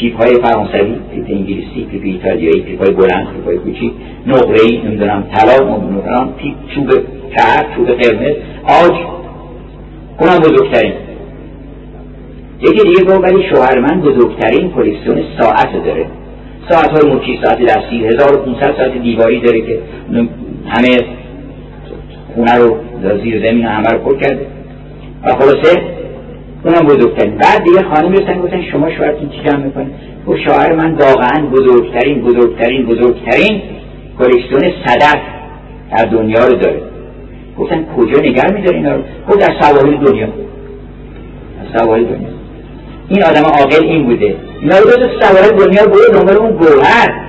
پیپ‌های فرانسوی، پیپ انگلیسی، پیپ ایتالیایی، پیپ‌های بلند، پیپ‌های کوچیک، نقره‌ای، نمیدونم طلا، نمیدونم پیپ چوب کهر، چوب قرمز، آج، اونم بزرگترین. یکی دیگه گفت ولی شوهر من بزرگترین کلکسیون ساعت داره، ساعت‌های مچی، ساعت دستی، 1500 ساعت دیواری داره که همه خونه رو زیر زمین همه رو پر کرده و خلاصه اونم بزرگترین. بعد دیگه خانم رسن گفتن شما شوهرتون چی جمع میکنه؟ گفت شوهر من واقعا بزرگترین کلکسیون صدف در دنیا رو داره. گفتن کجا نگه میداره اینا رو؟ گفت در سواحل دنیا. این آدم عاقل این بوده اینا رو بذار سواحل دنیا، برو دنبال اون گوهر،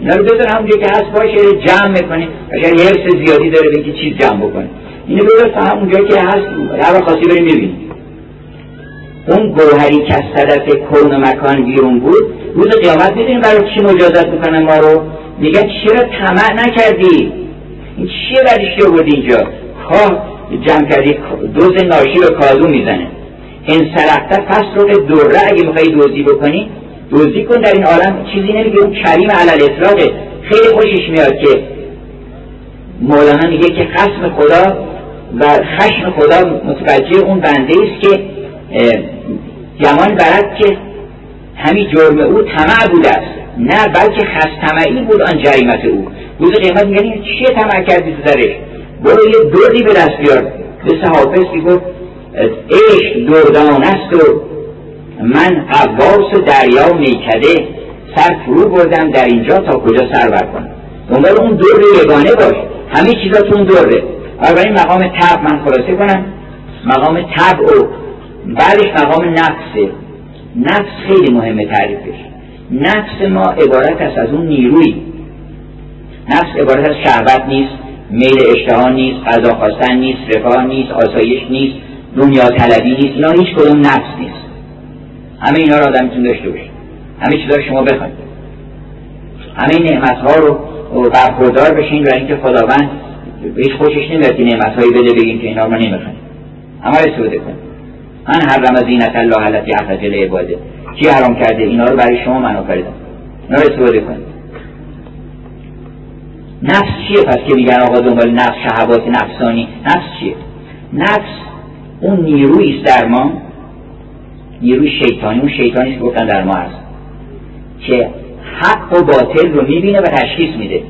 اینا رو بذار همونجا که هست باشه جمع میکنه، باشه حرص زیادی داره به اینکه چیز جمع بکنه، اینو بذار همونجا که هست هر خاصی بریم ببینیم. اون گوهری که از صدف کون و مکان بیرون بود روز قیامت میدونیم برای چی مجازات میکنه ما رو؟ میگه چرا طمع نکردی؟ این چیه برای چی آوردی اینجا؟ کاه جمع کردی، دوز ناشی به کازو میزنه. این سرخته فسرق دره، اگه میخوایی دوزی بکنی دوزی کن. در این عالم چیزی نمیگه، اون کریم علل اطلاقه. خیلی خوشش میاد که مولانا میگه که خصم خدا و خشم خدا متوجه اون بنده است که گمان برد که همین جرم او طمع بوده است، نه بلکه خستمعی بود آن جریمت او. روز قیامت میگن چیه طمع کردی تو درش؟ برو یه دردی به دست بیار. مثل حافظ میگفت عشق دردان است و من غواص دریا میکده، سر فرو بردم در اینجا تا کجا سر بر کنم. دنبال اون درد یگانه باش، همه چیزا تو اون درده. برای مقام طبع من خلاصه کنم، مقام طبع و بعدش مقام نفسه. نفس خیلی مهمه تعریفش. نفس ما عبارت است از اون نیروی، نفس عبارت از شهوت نیست، میل اشتها نیست، غذا خواستن نیست، رفاه نیست، آسایش نیست، دنیا طلبی نیست، اینا هیچ کدوم نفس نیست. همه اینا رو آدم میتونه داشته باشه، همه چیزا رو شما بخواید، همه نعمت‌ها رو برخوردار بشین. برای اینکه خداوند هیچ خوشش نمیاد که نعمت‌هایی بده بگیم که اینا رو نمیخوایم، اما استفاده کنیم. من حرم زینت الله التی اخرج لعباده، کی حرام کرده اینا رو برای شما من آفریدم، اینا رو استفاده کنید. نفس چیه پس که میگن آقا دنبال نفس شهوات نفسانی؟ نفس چیه؟ نفس اون نیرویست در ما، نیروی شیطانی، اون شیطانیست که گفتن در ما هست که حق و باطل رو میبینه و تشخیص میده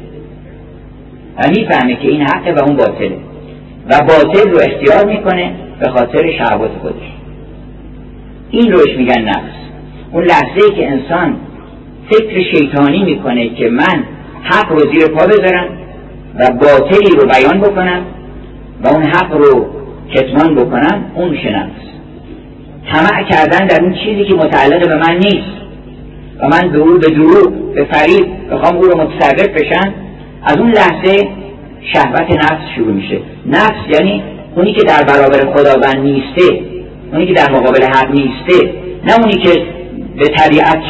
و میفهمه که این حقه و اون باطله و باطل رو اختیار میکنه به خاطر شهوات خودش. این روش میگن نفس. اون لحظه ای که انسان فکر شیطانی میکنه که من حق رو زیر پا بذارن و باطلی رو بیان بکنن و اون حق رو کتمان بکنن، اون شناست. طمع کردن در اون چیزی که متعلق به من نیست و من به دروب به فریب بخوام او رو متصرف بشن، از اون لحظه شهوت نفس شروع میشه. نفس یعنی اونی که در برابر خداوند نیسته، اونی که در مقابل حق نیسته، نه اونی که به طبیعت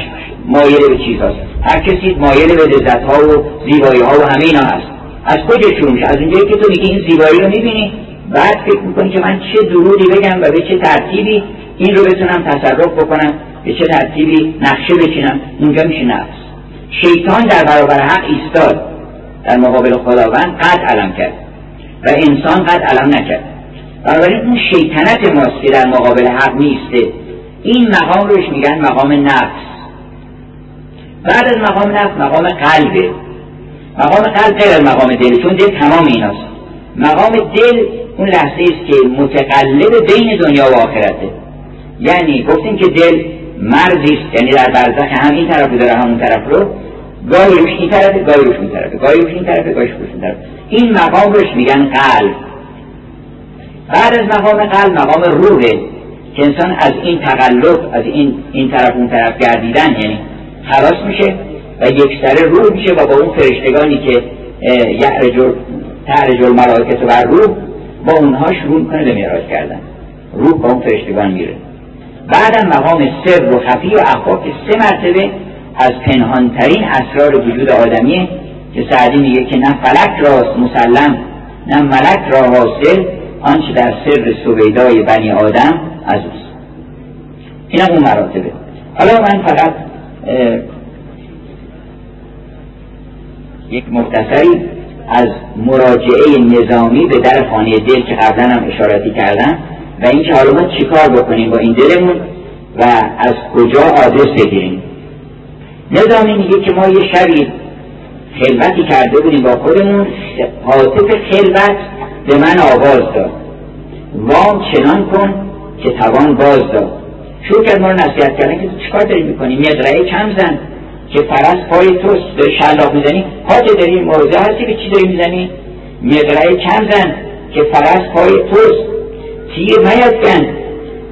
مایل به چیز هست. هر کسی مایل به لذت ها و زیبایی ها و همه اینا هست. از کجا شروع میشه؟ از اونجایی که تو میگی این زیبایی رو میبینی، بعد فکر میکنی که من چه درودی بگم و به چه ترتیبی این رو بتونم تصرف بکنم، به چه ترتیبی نقشه بچینم. اونجا میشه نفس. شیطان در برابر حق ایستاد، در مقابل خداوند قد علم کرد و انسان قد علم نکرد. بنابراین اون شیطنت ماست که در مقابل حق نیسته. این مقام روش میگن مقام نفس. بعد از مقام نفس مقام قلبه. مقام قلب غیر از مقام دل، چون دل تمام ایناست. مقام دل اون لحظه است که متقلب بین دنیا و آخرته. یعنی گفتیم که دل مرزی است، یعنی در برزخ هم این طرف داره همون طرف رو، گاهی روش این طرفه، گاهی روش اون طرفه، گاهی روش این طرفه، گاهی روش اون طرفه. این مقام روش میگن قلب. بعد از مقام قلب مقام روحه که انسان از این تقلب، از این طرف اون طرف گردیدن یعنی خلاص میشه و یکسره روح میشه و با اون فرشتگانی که تعرج الملائکه بر روح، با اونها شروع میکنه به معراج کردن. روح با اون فرشتگان میره. بعدم مقام سر و خفی و اخفا که 3 مرتبه از پنهانترین اسرار وجود آدمیه که سعدی میگه که نه فلک راست مسلم نه ملک را حاصل آنچه در سر سویدای بنی آدم از اوست. این هم اون مراتبه. حالا من فقط یک مختصری از مراجعه نظامی به در خانه دل که قبلا هم اشارتی کردم و این که حالا ما چیکار بکنیم با این دلمون و از کجا آدرس بگیریم. نظامی میگه که ما یه شبی خلوتی کرده بودیم با خودمون، هاتف خلوت به من آواز داد وام چنان کن که توان باز داد. شروع کرد ما رو نصیحت کردن که چیکار داری میکنی، مدرعه کم زن که فرس پای توست داری شلاق میزنی، حاجه داری موضع هستی که چی داری میزنی، مدرعه کم زن که فرس پای توست، تیر نیفکن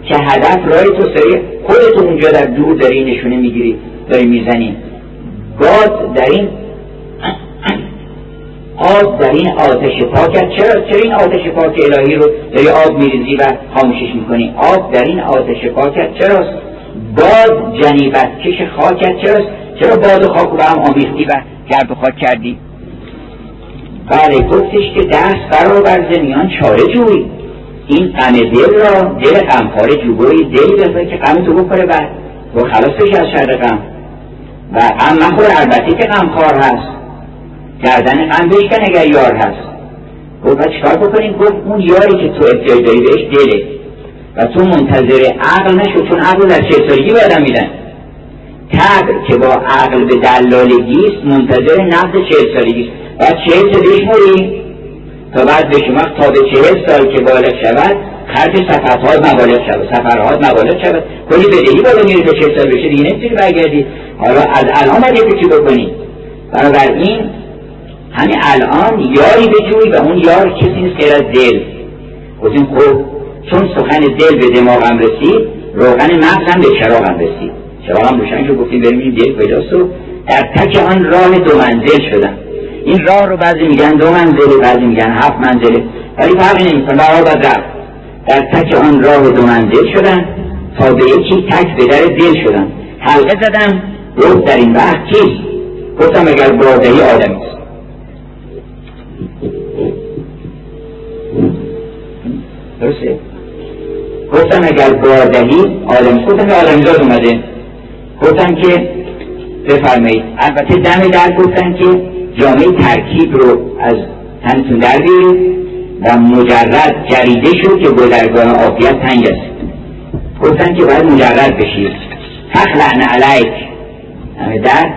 که هدف رای توست، داری خودتو اونجا در دور داری نشونه میگیری داری میزنی. گاز در این آب، در این آتش پاکت، چرا این آتش پاک الهی رو داری آب میریزی و خاموشش میکنی؟ آب در این آتش پاکت چراست؟ باد جنیبت کش خاکت چراست؟ چرا باد و خاک رو هم آمیختی و گرد و خاک کردی؟ بله، گفتش که دست برابر زمیان چاره جوی، این غم دل را دل غمخواره جوی، دلی بذار که غم تو بخوره و خلاص بشی از شر غم و غم مخوره، البته که غمخوار هست، گردن غم بشکن اگر یار هست. گفت ما چیکار بکنیم؟ گفت اون یاری که تو احتیاج داری بهش دله و تو منتظر عقل نشو، چون عقل در 6 سالگی به آدم میدن. طبع که با عقل به دلالگیست منتظر نقد 40 سالگیست و 40 سالگیش موری تا بعد به شما تا به 40 سال که بالغ شود خرج سفرهای مبالغ شود کلی بدهی بالا میری تا 40 سال بشه دیگه نمیتونی برگردی. حالا از الان باید یه چی بکنی. بنابراین همین الان یاری بجوی و اون یار کسی نیست غیر از دل. گفتیم خب چون سخن دل به دماغم رسید، روغن مغزم به چراغم رسید، چراغم روشن شد. گفتیم بریم این دل پیداست و در تک آن راه 2 منزل شدم. این راه رو بعضی میگن 2 منزله، بعضی میگن 7 منزله، ولی فرقی نمیکنه. راه بعد در تک آن راه 2 منزل شدم تا به یکی تک به در دل شدم. حلقه زدم، گفت در این وقت کیست؟ گفتم اگر برادری آدمی است. درسته؟ گفتم اگر برادری آدمی است. گفتم که آدمیزاد اومده. گفتم که بفرمایید. البته دم در گفتن که جامعه ترکیب رو از تنتون در بیرید و مجرد جریده شد که بودرگان آفیت تنگ است. گفتن که باید مجرد بشید. تخلعن علیک همه در.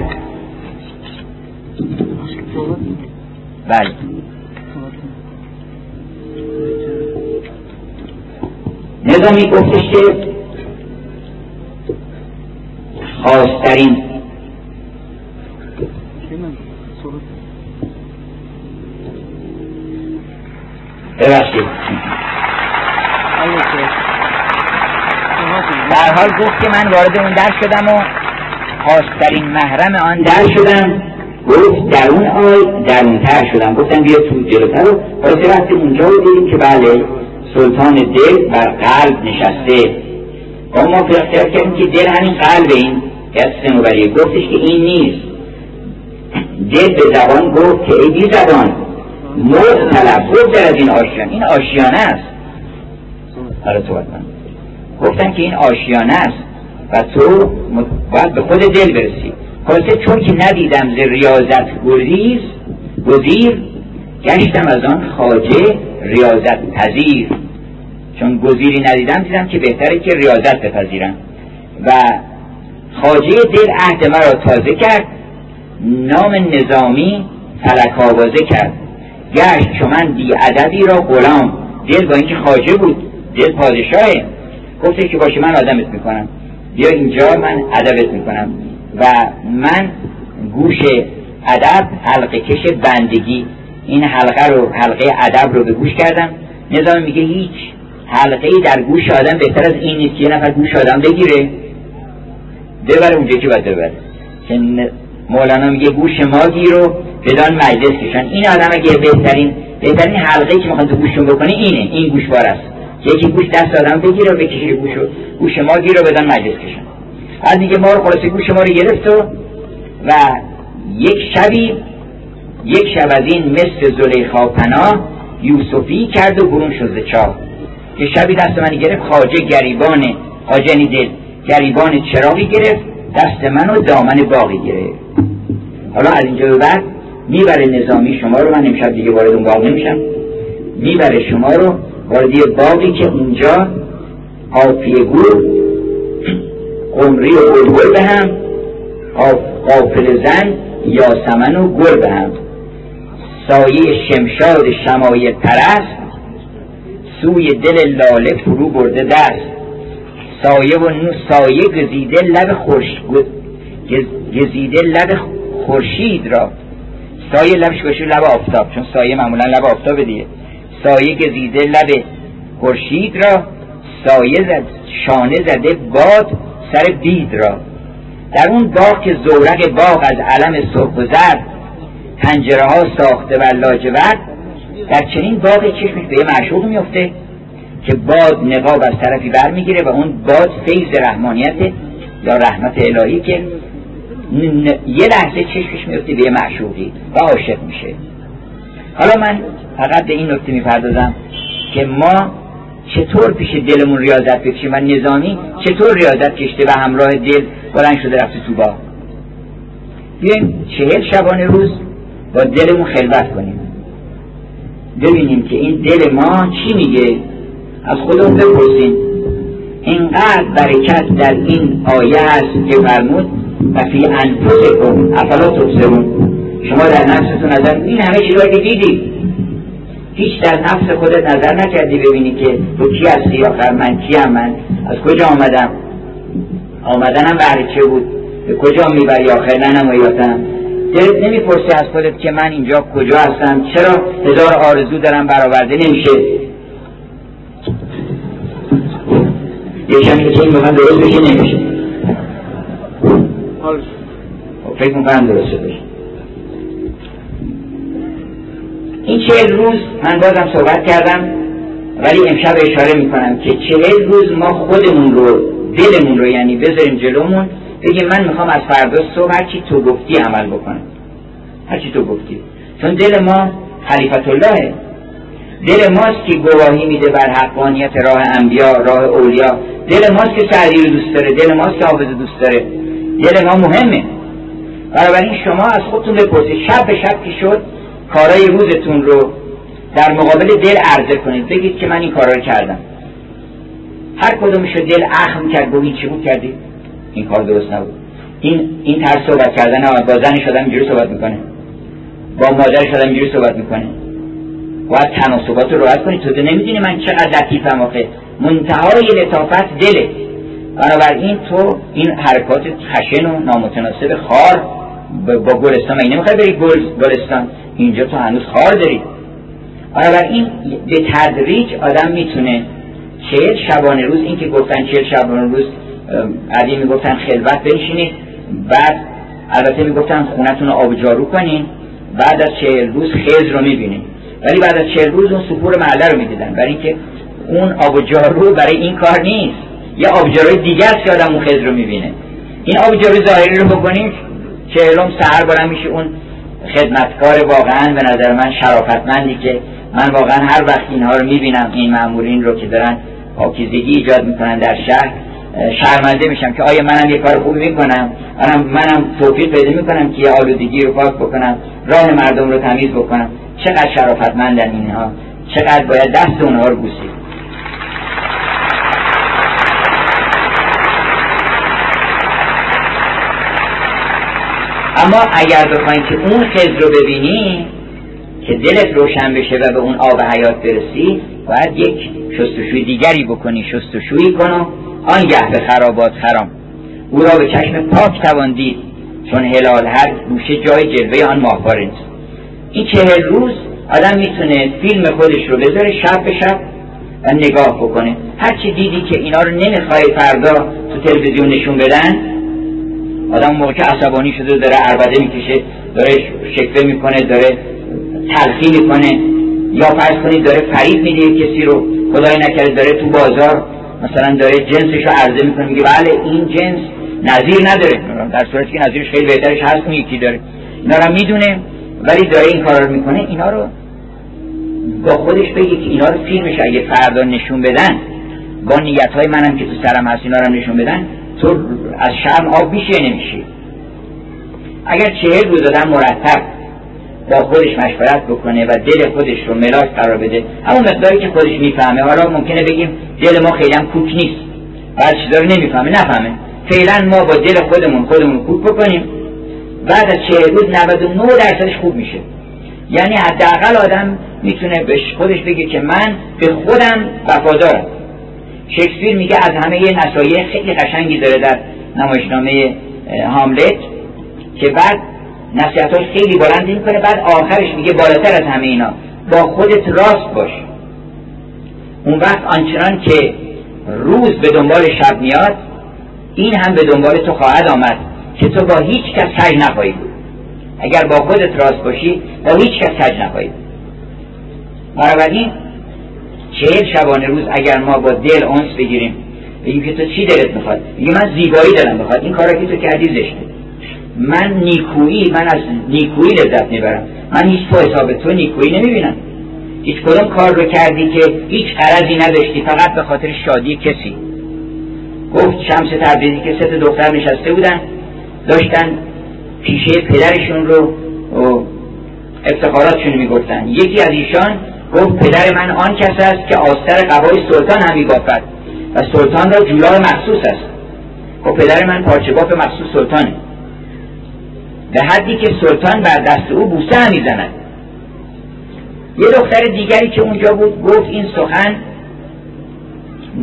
بله نظامی گفتش که خاصترین در حال گفت که من وارد اون در شدم و خاص‌ترین محرم آن در شدم. گفت در اون آی درونتر شدم. گفتم بیا تو جلوتر رو برای وقتی اونجا رو دیدیم که بله سلطان دل بر قلب نشسته و ما اختیار کردیم که دل همین قلب این دست نوبریه. گفتش که این نیست. دل به زبان گفت که ای بی زبان مرد طلب گفت از این آشیان، این آشیانه است. آره تو بطن گفتن که این آشیانه است و تو باید به خود دل برسی. خلاصه چون که ندیدم ز ریاضت گریز گزیر گشتم از آن خواجه ریاضت پذیر. چون گزیری ندیدم دیدم که بهتره که ریاضت بپذیرم و خواجه دل عهد مرا تازه کرد. نام نظامی فلک آوازه کرد. گشت چون من بی ادبی را غلام. دل با اینکه خواجه بود، دل پادشاهه، گفته که باشه من آدمت میکنم، بیا اینجا من ادبت میکنم. و من گوش ادب حلقه کش بندگی این حلقه رو، حلقه ادب رو به گوش کردم. نظام میگه هیچ حلقه‌ای در گوش آدم بهتر از این نیست که یه نفر گوش آدم بگیره ببره اونجا که باید ببره. که مولانا میگه گوش ما گیر رو بدان مجلس کشن. این آدم اگه بهترین حلقه‌ای که میخواد تو گوششون بکنه اینه، این گوشوار است که یکی گوش دست آدم بگیره و بکشه گوش ما گیر رو بدان مجلس کشن. از دیگه ما رو خلاصه گوش ما رو گرفت و یک شب از این مثل زلیخا پناه یوسفی کرد و برون شد ز چاه. که شبی دست من گرفت خواجه گریبان خاجنی دل، گریبان چراغی گرفت دست من و دامن باقی گرفت. حالا از اینجا به بعد میبره نظامی شما رو، من امشب دیگه وارد اون باغ نمیشم، میبره شما رو وارد یه باغی که اونجا قافیه گور قمری و گل به هم، قافل زن یاسمن و گل به هم، سایه شمشاد شمایل پرست سوی دل لاله فرو برده دست، سایه و نو سایه گزیده لب خورشید را، سایه لبش گوشه لب آفتاب، چون سایه معمولا لب آفتاب دیگه، سایه گزیده لب خورشید را، سایه زد شانه زده باد سر بید را. در اون باغ که زورق باغ از علم سرخ و زرد پنجره ها ساخته و لاجورد، در چنین باغی چشمش به یه معشوق میفته که باد نقاب از طرفی بر میگیره و اون باد فیض رحمانیت یا رحمت الهی که یه لحظه چشمش میفته به یه معشوقی و عاشق میشه. حالا من فقط به این نکته میپردازم که ما چطور پیش دلمون ریاضت بکشیم و نظامی چطور ریاضت کشته و همراه دل بلند شده رفته تو باغ. بیاییم 40 شبانه روز با دلمون خلوت کنیم، ببینیم که این دل ما چی میگه. از خودمون بپرسیم. اینقدر برکت در این آیه هست که فرمود و فی انفسکم افلا تبصرون. شما در نفستون نظر، این همه چیزا که دیدی هیچ در نفس خودت نظر نکردی ببینی که تو کی هستی، آخر من کیم، من از کجا آمدنم بهر چه بود، به کجا میبری آخر ننم و یاتنم. دلت نمیپرسی از خودت که من اینجا کجا هستم، چرا هزار آرزو دارم برآورده نمیشه. یکمی که این بخن درست بشه نمیشه، فکر میکنم درسته بشه. این 40 روز من بازم صحبت کردم ولی امشب اشاره میکنم که 40 روز ما خودمون رو، دلمون رو یعنی بذاریم جلومون، بگیم من میخوام از فردا صبح هرچی تو گفتی عمل بکنم، هرچی تو گفتی. چون دل ما خلیفت اللهه، دل ماست که گواهی میده بر حقانیت راه انبیا، راه اولیا، دل ماست که سعدی رو دوست داره، دل ماست که حافظ دوست داره، دل ما مهمه. بنابراین شما از خودتون بپرسید شب به شب که شد کارای روزتون رو در مقابل دل عرضه کنید، بگید که من این کارا رو کردم. هر کدومش رو دل اخم کرد بگید چی بود کردی، این کار درست نبود. این طرز صحبت کردن با زنش آدم اینجوری صحبت میکنه، با مادرش آدم اینجوری صحبت میکنه. باید تناسبات رو رعایت کنید. تو نمیدونی من چقدر لطیفم آخه، منتهای لطافت دله. بنابراین تو این حرکات خشن و نامتناسب خار با گلستان، من نمیخوای بری گلستان، اینجا تو هنوز خار داری. بنابراین به تدریج آدم میتونه 40 شبانه روز، این که گفتن 40 شبانه روز عادی میگفتن خلوت بنشینید، بعد البته میگفتن خونتون رو آب جارو کنین، بعد از 40 روز خضر رو میبینین، ولی بعد از 40 روز اون سپور معله رو میدیدن، برای اینکه اون آب جارو برای این کار نیست، یه آب جاروی دیگه است که آدم اون خضر رو میبینه. این آب جاروی ظاهری رو بکنید 40 سحر برام میشه اون خدمتکار واقعا به نظر من شرافتمندی که من واقعا هر وقت اینها رو میبینم، این مامورین رو که دارن پاکیزگی ایجاد میکنن در شهر، شرمنده میشم که آیا منم یه کار خوبی میکنم؟ منم توفیق پیدا میکنم که یه آلودگی رو پاک بکنم، راه مردم رو تمیز بکنم. چقدر شرافتمندن اینها، چقدر باید دست اونها رو بوسید. اما اگر بخواید که اون خضر رو ببینی که دلت روشن بشه و به اون آب حیات برسی، باید یک شستشوی دیگری بکنی. شستشویی کنو آنگه به خرابات خرام، او را به چشم پاک توان دید، چون هلال هر گوشه جای جلوه آن ماهواره است. این 40 روز آدم میتونه فیلم خودش رو بذاره شب به شب و نگاه بکنه. هرچی دیدی که اینا رو نمیخوای فردا تو تلویزیون نشون بدن، آدم موقع که عصبانی شده داره عربده میکشه، داره شکوه میکنه، داره تلخی میکنه، یا فرض کنید داره فریب میده کسی رو، خدای نکرده داره تو بازار مثلا داره جنسش رو عرضه میکنه، میگه بله این جنس نظیر نداره، در صورتی که نظیرش خیلی بهترش هست، اون یکی داره. اینا رو میدونه ولی داره این کار رو میکنه. اینا رو با خودش بگه که اینا رو فیلمش اگه فردا نشون بدن، با نیتهای منم که تو سرم هست اینا رو نشون بدن، تو از شرم آب میشه نمیشه. اگر 40 روز آدم مرتب با خودش مشورت بکنه و دل خودش رو ملاک قرار بده، همون مقداری که خودش میفهمه. حالا ممکنه بگیم دل ما خیلی هم کوک نیست، بعد چیزا رو نفهمه. فعلا ما با دل خودمون کوک بکنیم، بعد از 40 روز 99%ش خوب میشه. یعنی حداقل آدم میتونه به خودش بگه که من به خودم وفادارم. شکسپیر میگه از همه نصایح خیلی قشنگی داره در نمایشنامه هاملت، که بعد نصیحتاش خیلی بلند میکنه، بعد آخرش میگه بالاتر از همه اینا با خودت راست باش. اون وقت آنچنان که روز به دنبال شب میاد، این هم به دنبال تو خواهد آمد که تو با هیچ کس سج نخواهی. اگر با خودت راست باشی با هیچ کس سج نخواهی. بنابراین 40 شبانه روز اگر ما با دل انس بگیریم، بگیم که تو چی دلت میخواد، بگیم من زیبایی دلم میخواد، این کارا که تو کردی زشته، من از نیکویی لذت میبرم، من هیچ تو حساب تو نیکویی نمیبینم، هیچ کدوم کار رو کردی که هیچ غرضی نداشتی، فقط به خاطر شادی کسی. گفت شمس تبریزی که 3 دختر نشسته بودن، داشتن پیشه پدرشون رو افتخاراتشون میگفتن. یکی از ایشان گفت پدر من آن کس است که آستر قبای سلطان همی بافد و سلطان را جولار مخصوص است. گفت پدر من پارچه باف مخصوص سلطانه، به حدی که سلطان بر دست او بوسه همی زند. یه دختر دیگری که اونجا بود گفت این سخن،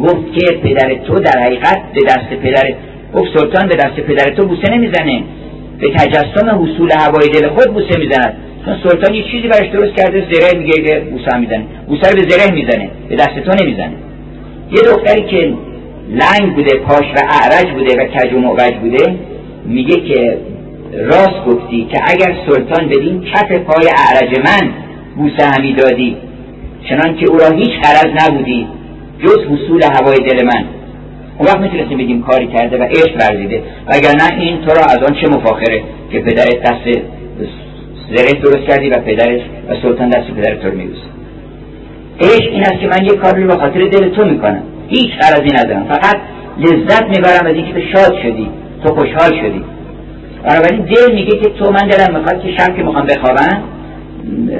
گفت که پدر تو در حقیقت به دست پدر، گفت سلطان به دست پدر تو بوسه نمیزنه، به تجسم حصول هوای دل خود بوسه میزند. سلطان یه چیزی برش درست کرده، زره میگه که بوسه میزنه، بوسه رو به زره میزنه، به دست تو نمیزنه. یه دختری که لنگ بوده، پاش و اعرج بوده و کج و معوج بوده، میگه که راست گفتی که اگر سلطان بدین کف پای اعرج من بوسه همی دادی، چنان که او را هیچ غرض نبودی جز حصول هوای دل من، اون وقت میتونستیم بگیم کاری کرده و عشق ورزیده، وگرنه این تو را از آن چه مفاخره که پدرت دست زره درست کردی و پدرش و سلطان دست پدرت رو میبوسه. عشق این است که من یک کاری رو به خاطر دل تو میکنم، هیچ غرضی ندارم، فقط لذت میبرم از اینکه تو شاد شدی، تو خوشحال شدی. بنابراین دل میگه که تو، من دلم میخواد که شب که میخوام بخوابم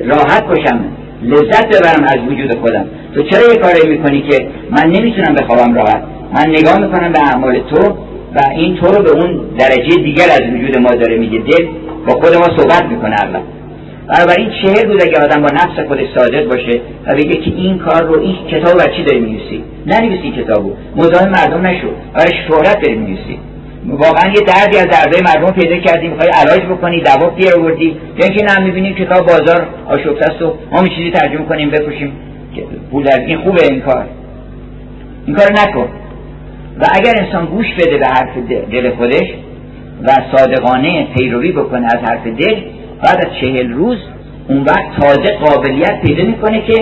راحت باشم، لذت ببرم از وجود خودم. تو چرا یه کاری میکنی که من نمیتونم بخوابم راحت؟ من نگاه میکنم به اعمال تو و این تو رو به اون درجه دیگر از وجود ما داره میگه. دل با خود ما صحبت میکنه اول. بنابراین 40 روز اگه آدم با نفس خودش صادق باشه و بگه که این کار رو، این کتاب رو چی داری می‌نویسی؟ ننویسی کتابو، مزاحم مردم نشو، برای شهرت داری می‌نویسی. واقعا یه دردی از دردهای مردم پیدا کردی، میخوای علاج بکنی، دوا بیاوردی، یکی نه میبینیم کتاب بازار آشفته است و ما می چیزی ترجمه کنیم بفروشیم پول از این. خوبه این کار، این کارو نکن. و اگر انسان گوش بده به حرف دل خودش و صادقانه پیروی بکنه از حرف دل، بعد از 40 روز اون وقت تازه قابلیت پیدا میکنه که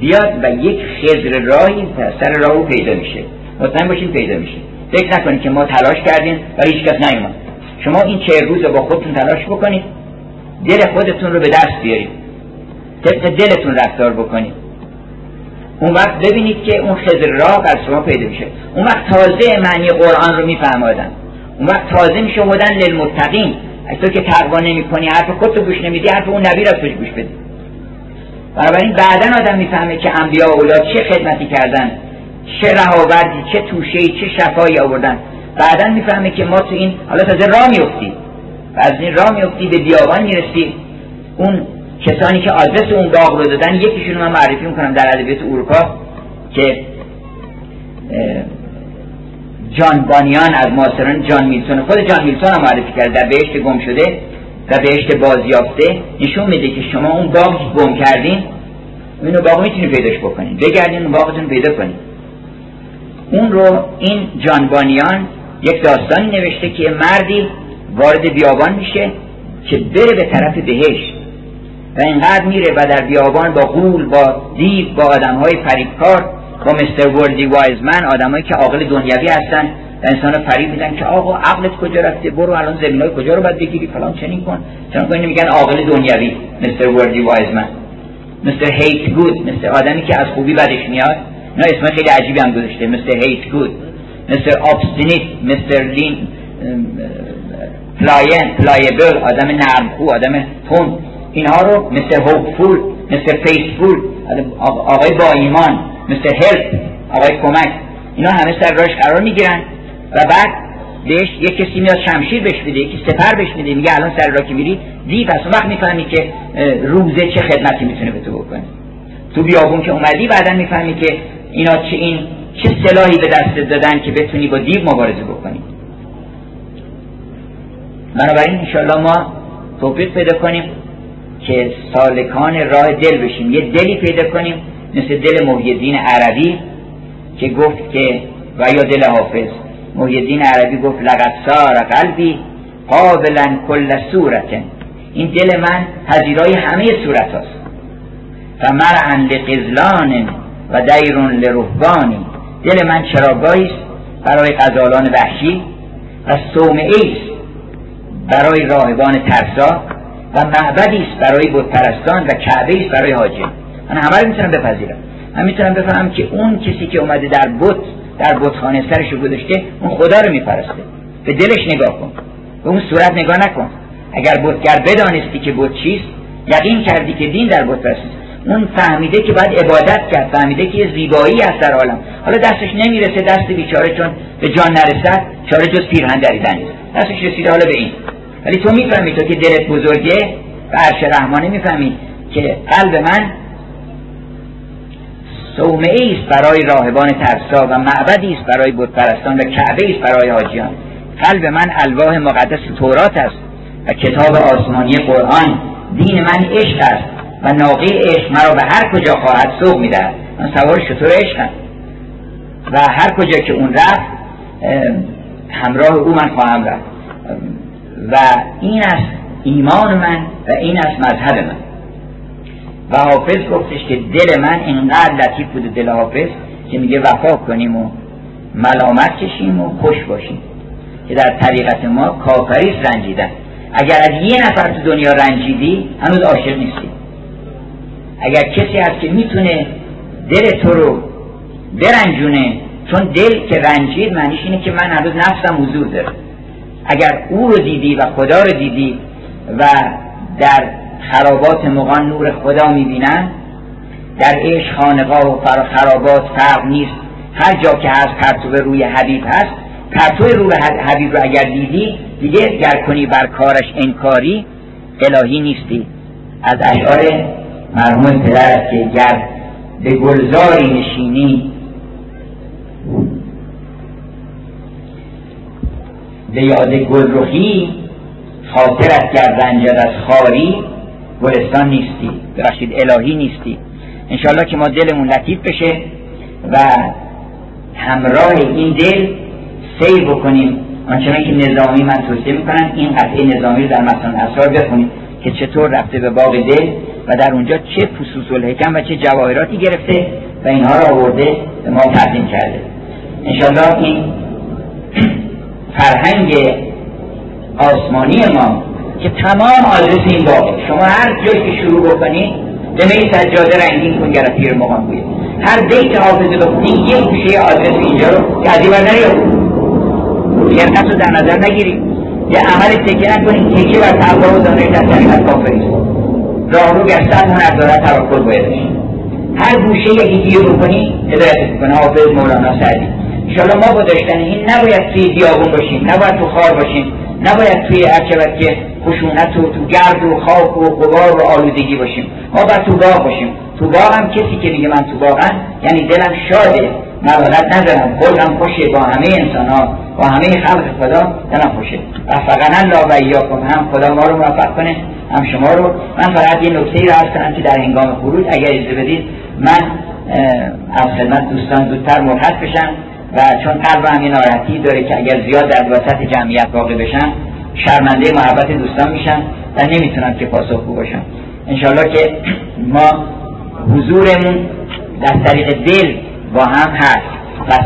بیاد و یک خضر راهی سر راه او پیدا میشه. مطمئن باشین پیدا میشه. فکر نکنید که ما تلاش کردیم ولی هیچ کس نیومد. شما این 40 روز رو با خودتون تلاش بکنید، دل خودتون رو به دست بیارید، طبق دلتون رفتار بکنید، اون وقت ببینید که اون خضر راه از شما پیدا میشه. اون وقت تازه معنی قرآن رو میفهمادن، اون وقت تازه میشمودن للمتقین. اگه که تقوا نمی‌کنی، حرف خودت رو گوش نمیدی، حرف اون نبی رو گوش بده. بنابراین بعداً آدم میفهمه که انبیا اولاد چه خدمتی کردن، چه رهاوردی، چه توشه‌ای، چه شفایی آوردن. بعداً میفهمه که ما تو این حالا تازه راه می‌افتی، از این راه می‌افتی به بیابان می‌رسی. اون کسانی که آدرس اون باغ رو دادن، یکیشون من معرفی می‌کنم در ادبیات اروپا که جان بانیان از معاصران جان میلتون، خود جان میلتون هم معرفی کرده در بهشت گم شده و بهشت بازیافته. نشون میده که شما اون باغ گم کردین، اون باغ میتونید پیداش بکنید، بگردین اون باغتون پیدا کنید. اون رو این جان بانیان یک داستانی نوشته که مردی وارد بیابان میشه که بره به طرف بهشت و اینقدر میره و در بیابان با غول، با دیو، با آدم‌های فریبکار، با مستر وردی وایزمن، آدمایی که عاقل دنیوی هستن و انسانو فریب میدن که آقا عقلت کجا رفته، برو الان زمینای کجا رو باید بگیری، فلان چنین کن چنین کن. میگن عاقل دنیوی، مستر وردی وایزمن، مستر هیت گود، مستر آدمی که از خوبی بدش میاد. اینا اسم خیلی عجیبی هم گذاشته، مستر هیت گود، مستر ابستینیت، مستر لین پلاین، پلایبل، آدم نرمخو، آدم تون. اینها رو مستر هوپفول، مستر فیسفول، آقای با ایمان، مستر هلپ، آقای کمک. اینا همه سر راهش قرار میگیرن و بعد بهش یک کسی میاد شمشیر بهش میده، یکی سپر بهش میده، میگه الان سر راه که میری دی. پس اون وقت میفهمی که روزه چه خدمتی میتونه به تو بکنه. تو بیابون که اومدی بعدن میفهمی که اینا چه این چه سلاحی به دستت دادن که بتونی با دیو مبارزه بکنی. بنابراین ان شاء الله ما توفیق پیدا کنیم که سالکان راه دل بشیم، یه دلی پیدا کنیم مثل دل محیدین عربی که گفت که و یا دل حافظ. محیدین عربی گفت لقد سار قلبی قابلا کل صورتن، این دل من پذیرای همه صورت هاست. فمرعن لقزلان و دیرون لرهبانی، دل من چراگاهی است برای غزالان وحشی و صومعی است برای راهبان ترسا و معبدی است برای بتپرستان و کعبه است برای حاجیان. من همه رو میتونم بپذیرم، من میتونم بفهمم که اون کسی که اومده در بت، در بتخانه سرش رو گذاشته، اون خدا رو میپرسته. به دلش نگاه کن، به اون صورت نگاه نکن. اگر بتگر بدانستی که بت چیست، یقین کردی که دین در بت است. اون فهمیده که باید عبادت کرد، فهمیده که زیبایی است در عالم. حالا دستش نمیرسه، دست بیچاره چون به جان نرسد چاره جز پیرهن دریدن نیست. دستش رسیده حالا به این، ولی تو میفهمی، تو که دلت بزرگه و عرش رحمانه، میفهمی که قلب من صومعی است برای راهبان ترسا و معبدی است برای بتپرستان و کعبه است برای حاجیان. قلب من الواح مقدس تورات است و کتاب آسمانی قرآن. دین من عشق است و ناقه عشق مرا به هر کجا خواهد سوق می‌دهد. من سوار شتر عشقم و هر کجا که اون رفت همراه او من خواهم رفت. و این است ایمان من و این است مذهب من. و حافظ گفتش که دل من اینقدر لطیف بوده، دل حافظ، که میگه وفا کنیم و ملامت کشیم و خوش باشیم که در طریقت ما کافری رنجیدن. اگر از یه نفر تو دنیا رنجیدی، هنوز عاشق نیستی. اگر کسی هست که میتونه دل تو رو برنجونه، چون دل که رنجید معنیش اینه که من هنوز نفسم حضور داره. اگر او رو دیدی و خدا رو دیدی و در خرابات مغان نور خدا میبینن، در عشق خانقاه و خرابات فرق نیست، هر جا که هست پرتو روی حبیب هست. پرتو روی حبیب رو اگر دیدی، دیگه گر کنی بر کارش انکاری، الهی نیستی. از اشعار مرحوم پدرت که گر به گلزاری نشینی به یاد گلرخی، خاطرت گر رنجد از خاری، گلستان نیستی، ببخشید الهی نیستی. انشالله که ما دلمون لطیف بشه و همراه این دل سیر بکنیم آنچنان که نظامی من توصیه میکنن این قطعه نظامی رو در متن اسرار بخونیم که چطور رفته به باغ دل و در اونجا چه فصوص الحکم و چه جواهراتی گرفته و اینها رو آورده به ما تقدیم کرده. انشالله این فرهنگ آسمانی ما که تمام آدرس این باغه، شما هر جایی که شروع بکنید دمه سجاده رنگین کن گره پیر مقام بوید، هر بیت حافظه بکنید یک گوشه آدرس اینجا رو که از این بر نرید، یعنی تو در نظر نگیرید، یه عمل تکیه نکنید، تکیه بر تقوا و دانش در طریقت کافریست، راه رو گشتن هنر دارد توکل باید باشید، هر گوشه یکی رو بکنید هدایت میکنه حافظ مولانا سعدی. انشالله ما با داشتن این نباید توی بیابون باشیم، نباید تو خار باشیم، نباید توی هرچبت که خشونت و تو گرد و خاک و غبار و آلودگی باشیم، ما باید تو باغ باشیم. تو باغم کسی که میگه من تو باغم یعنی دلم شاده، ملالت ندارم، قلبم خوشه، با همه انسان ها با همه خلق خدا دلم خوشه. وفقنا الله و ایاکم، هم خدا ما رو موفق کنه هم شما رو. من فقط یه نکته‌ای را عرض کنم که در هنگام خروج اگر اجازه بدید من از خدمت دوستان زودتر مرخص بشم و چون قلبم یه ناراحتی داره که اگر زیاد در وسط جمعیت واقع بشم شرمنده محبت دوستان میشم و نمیتونم که پاسخگو باشم. انشالله که ما حضورمون در طریق دل با هم هست.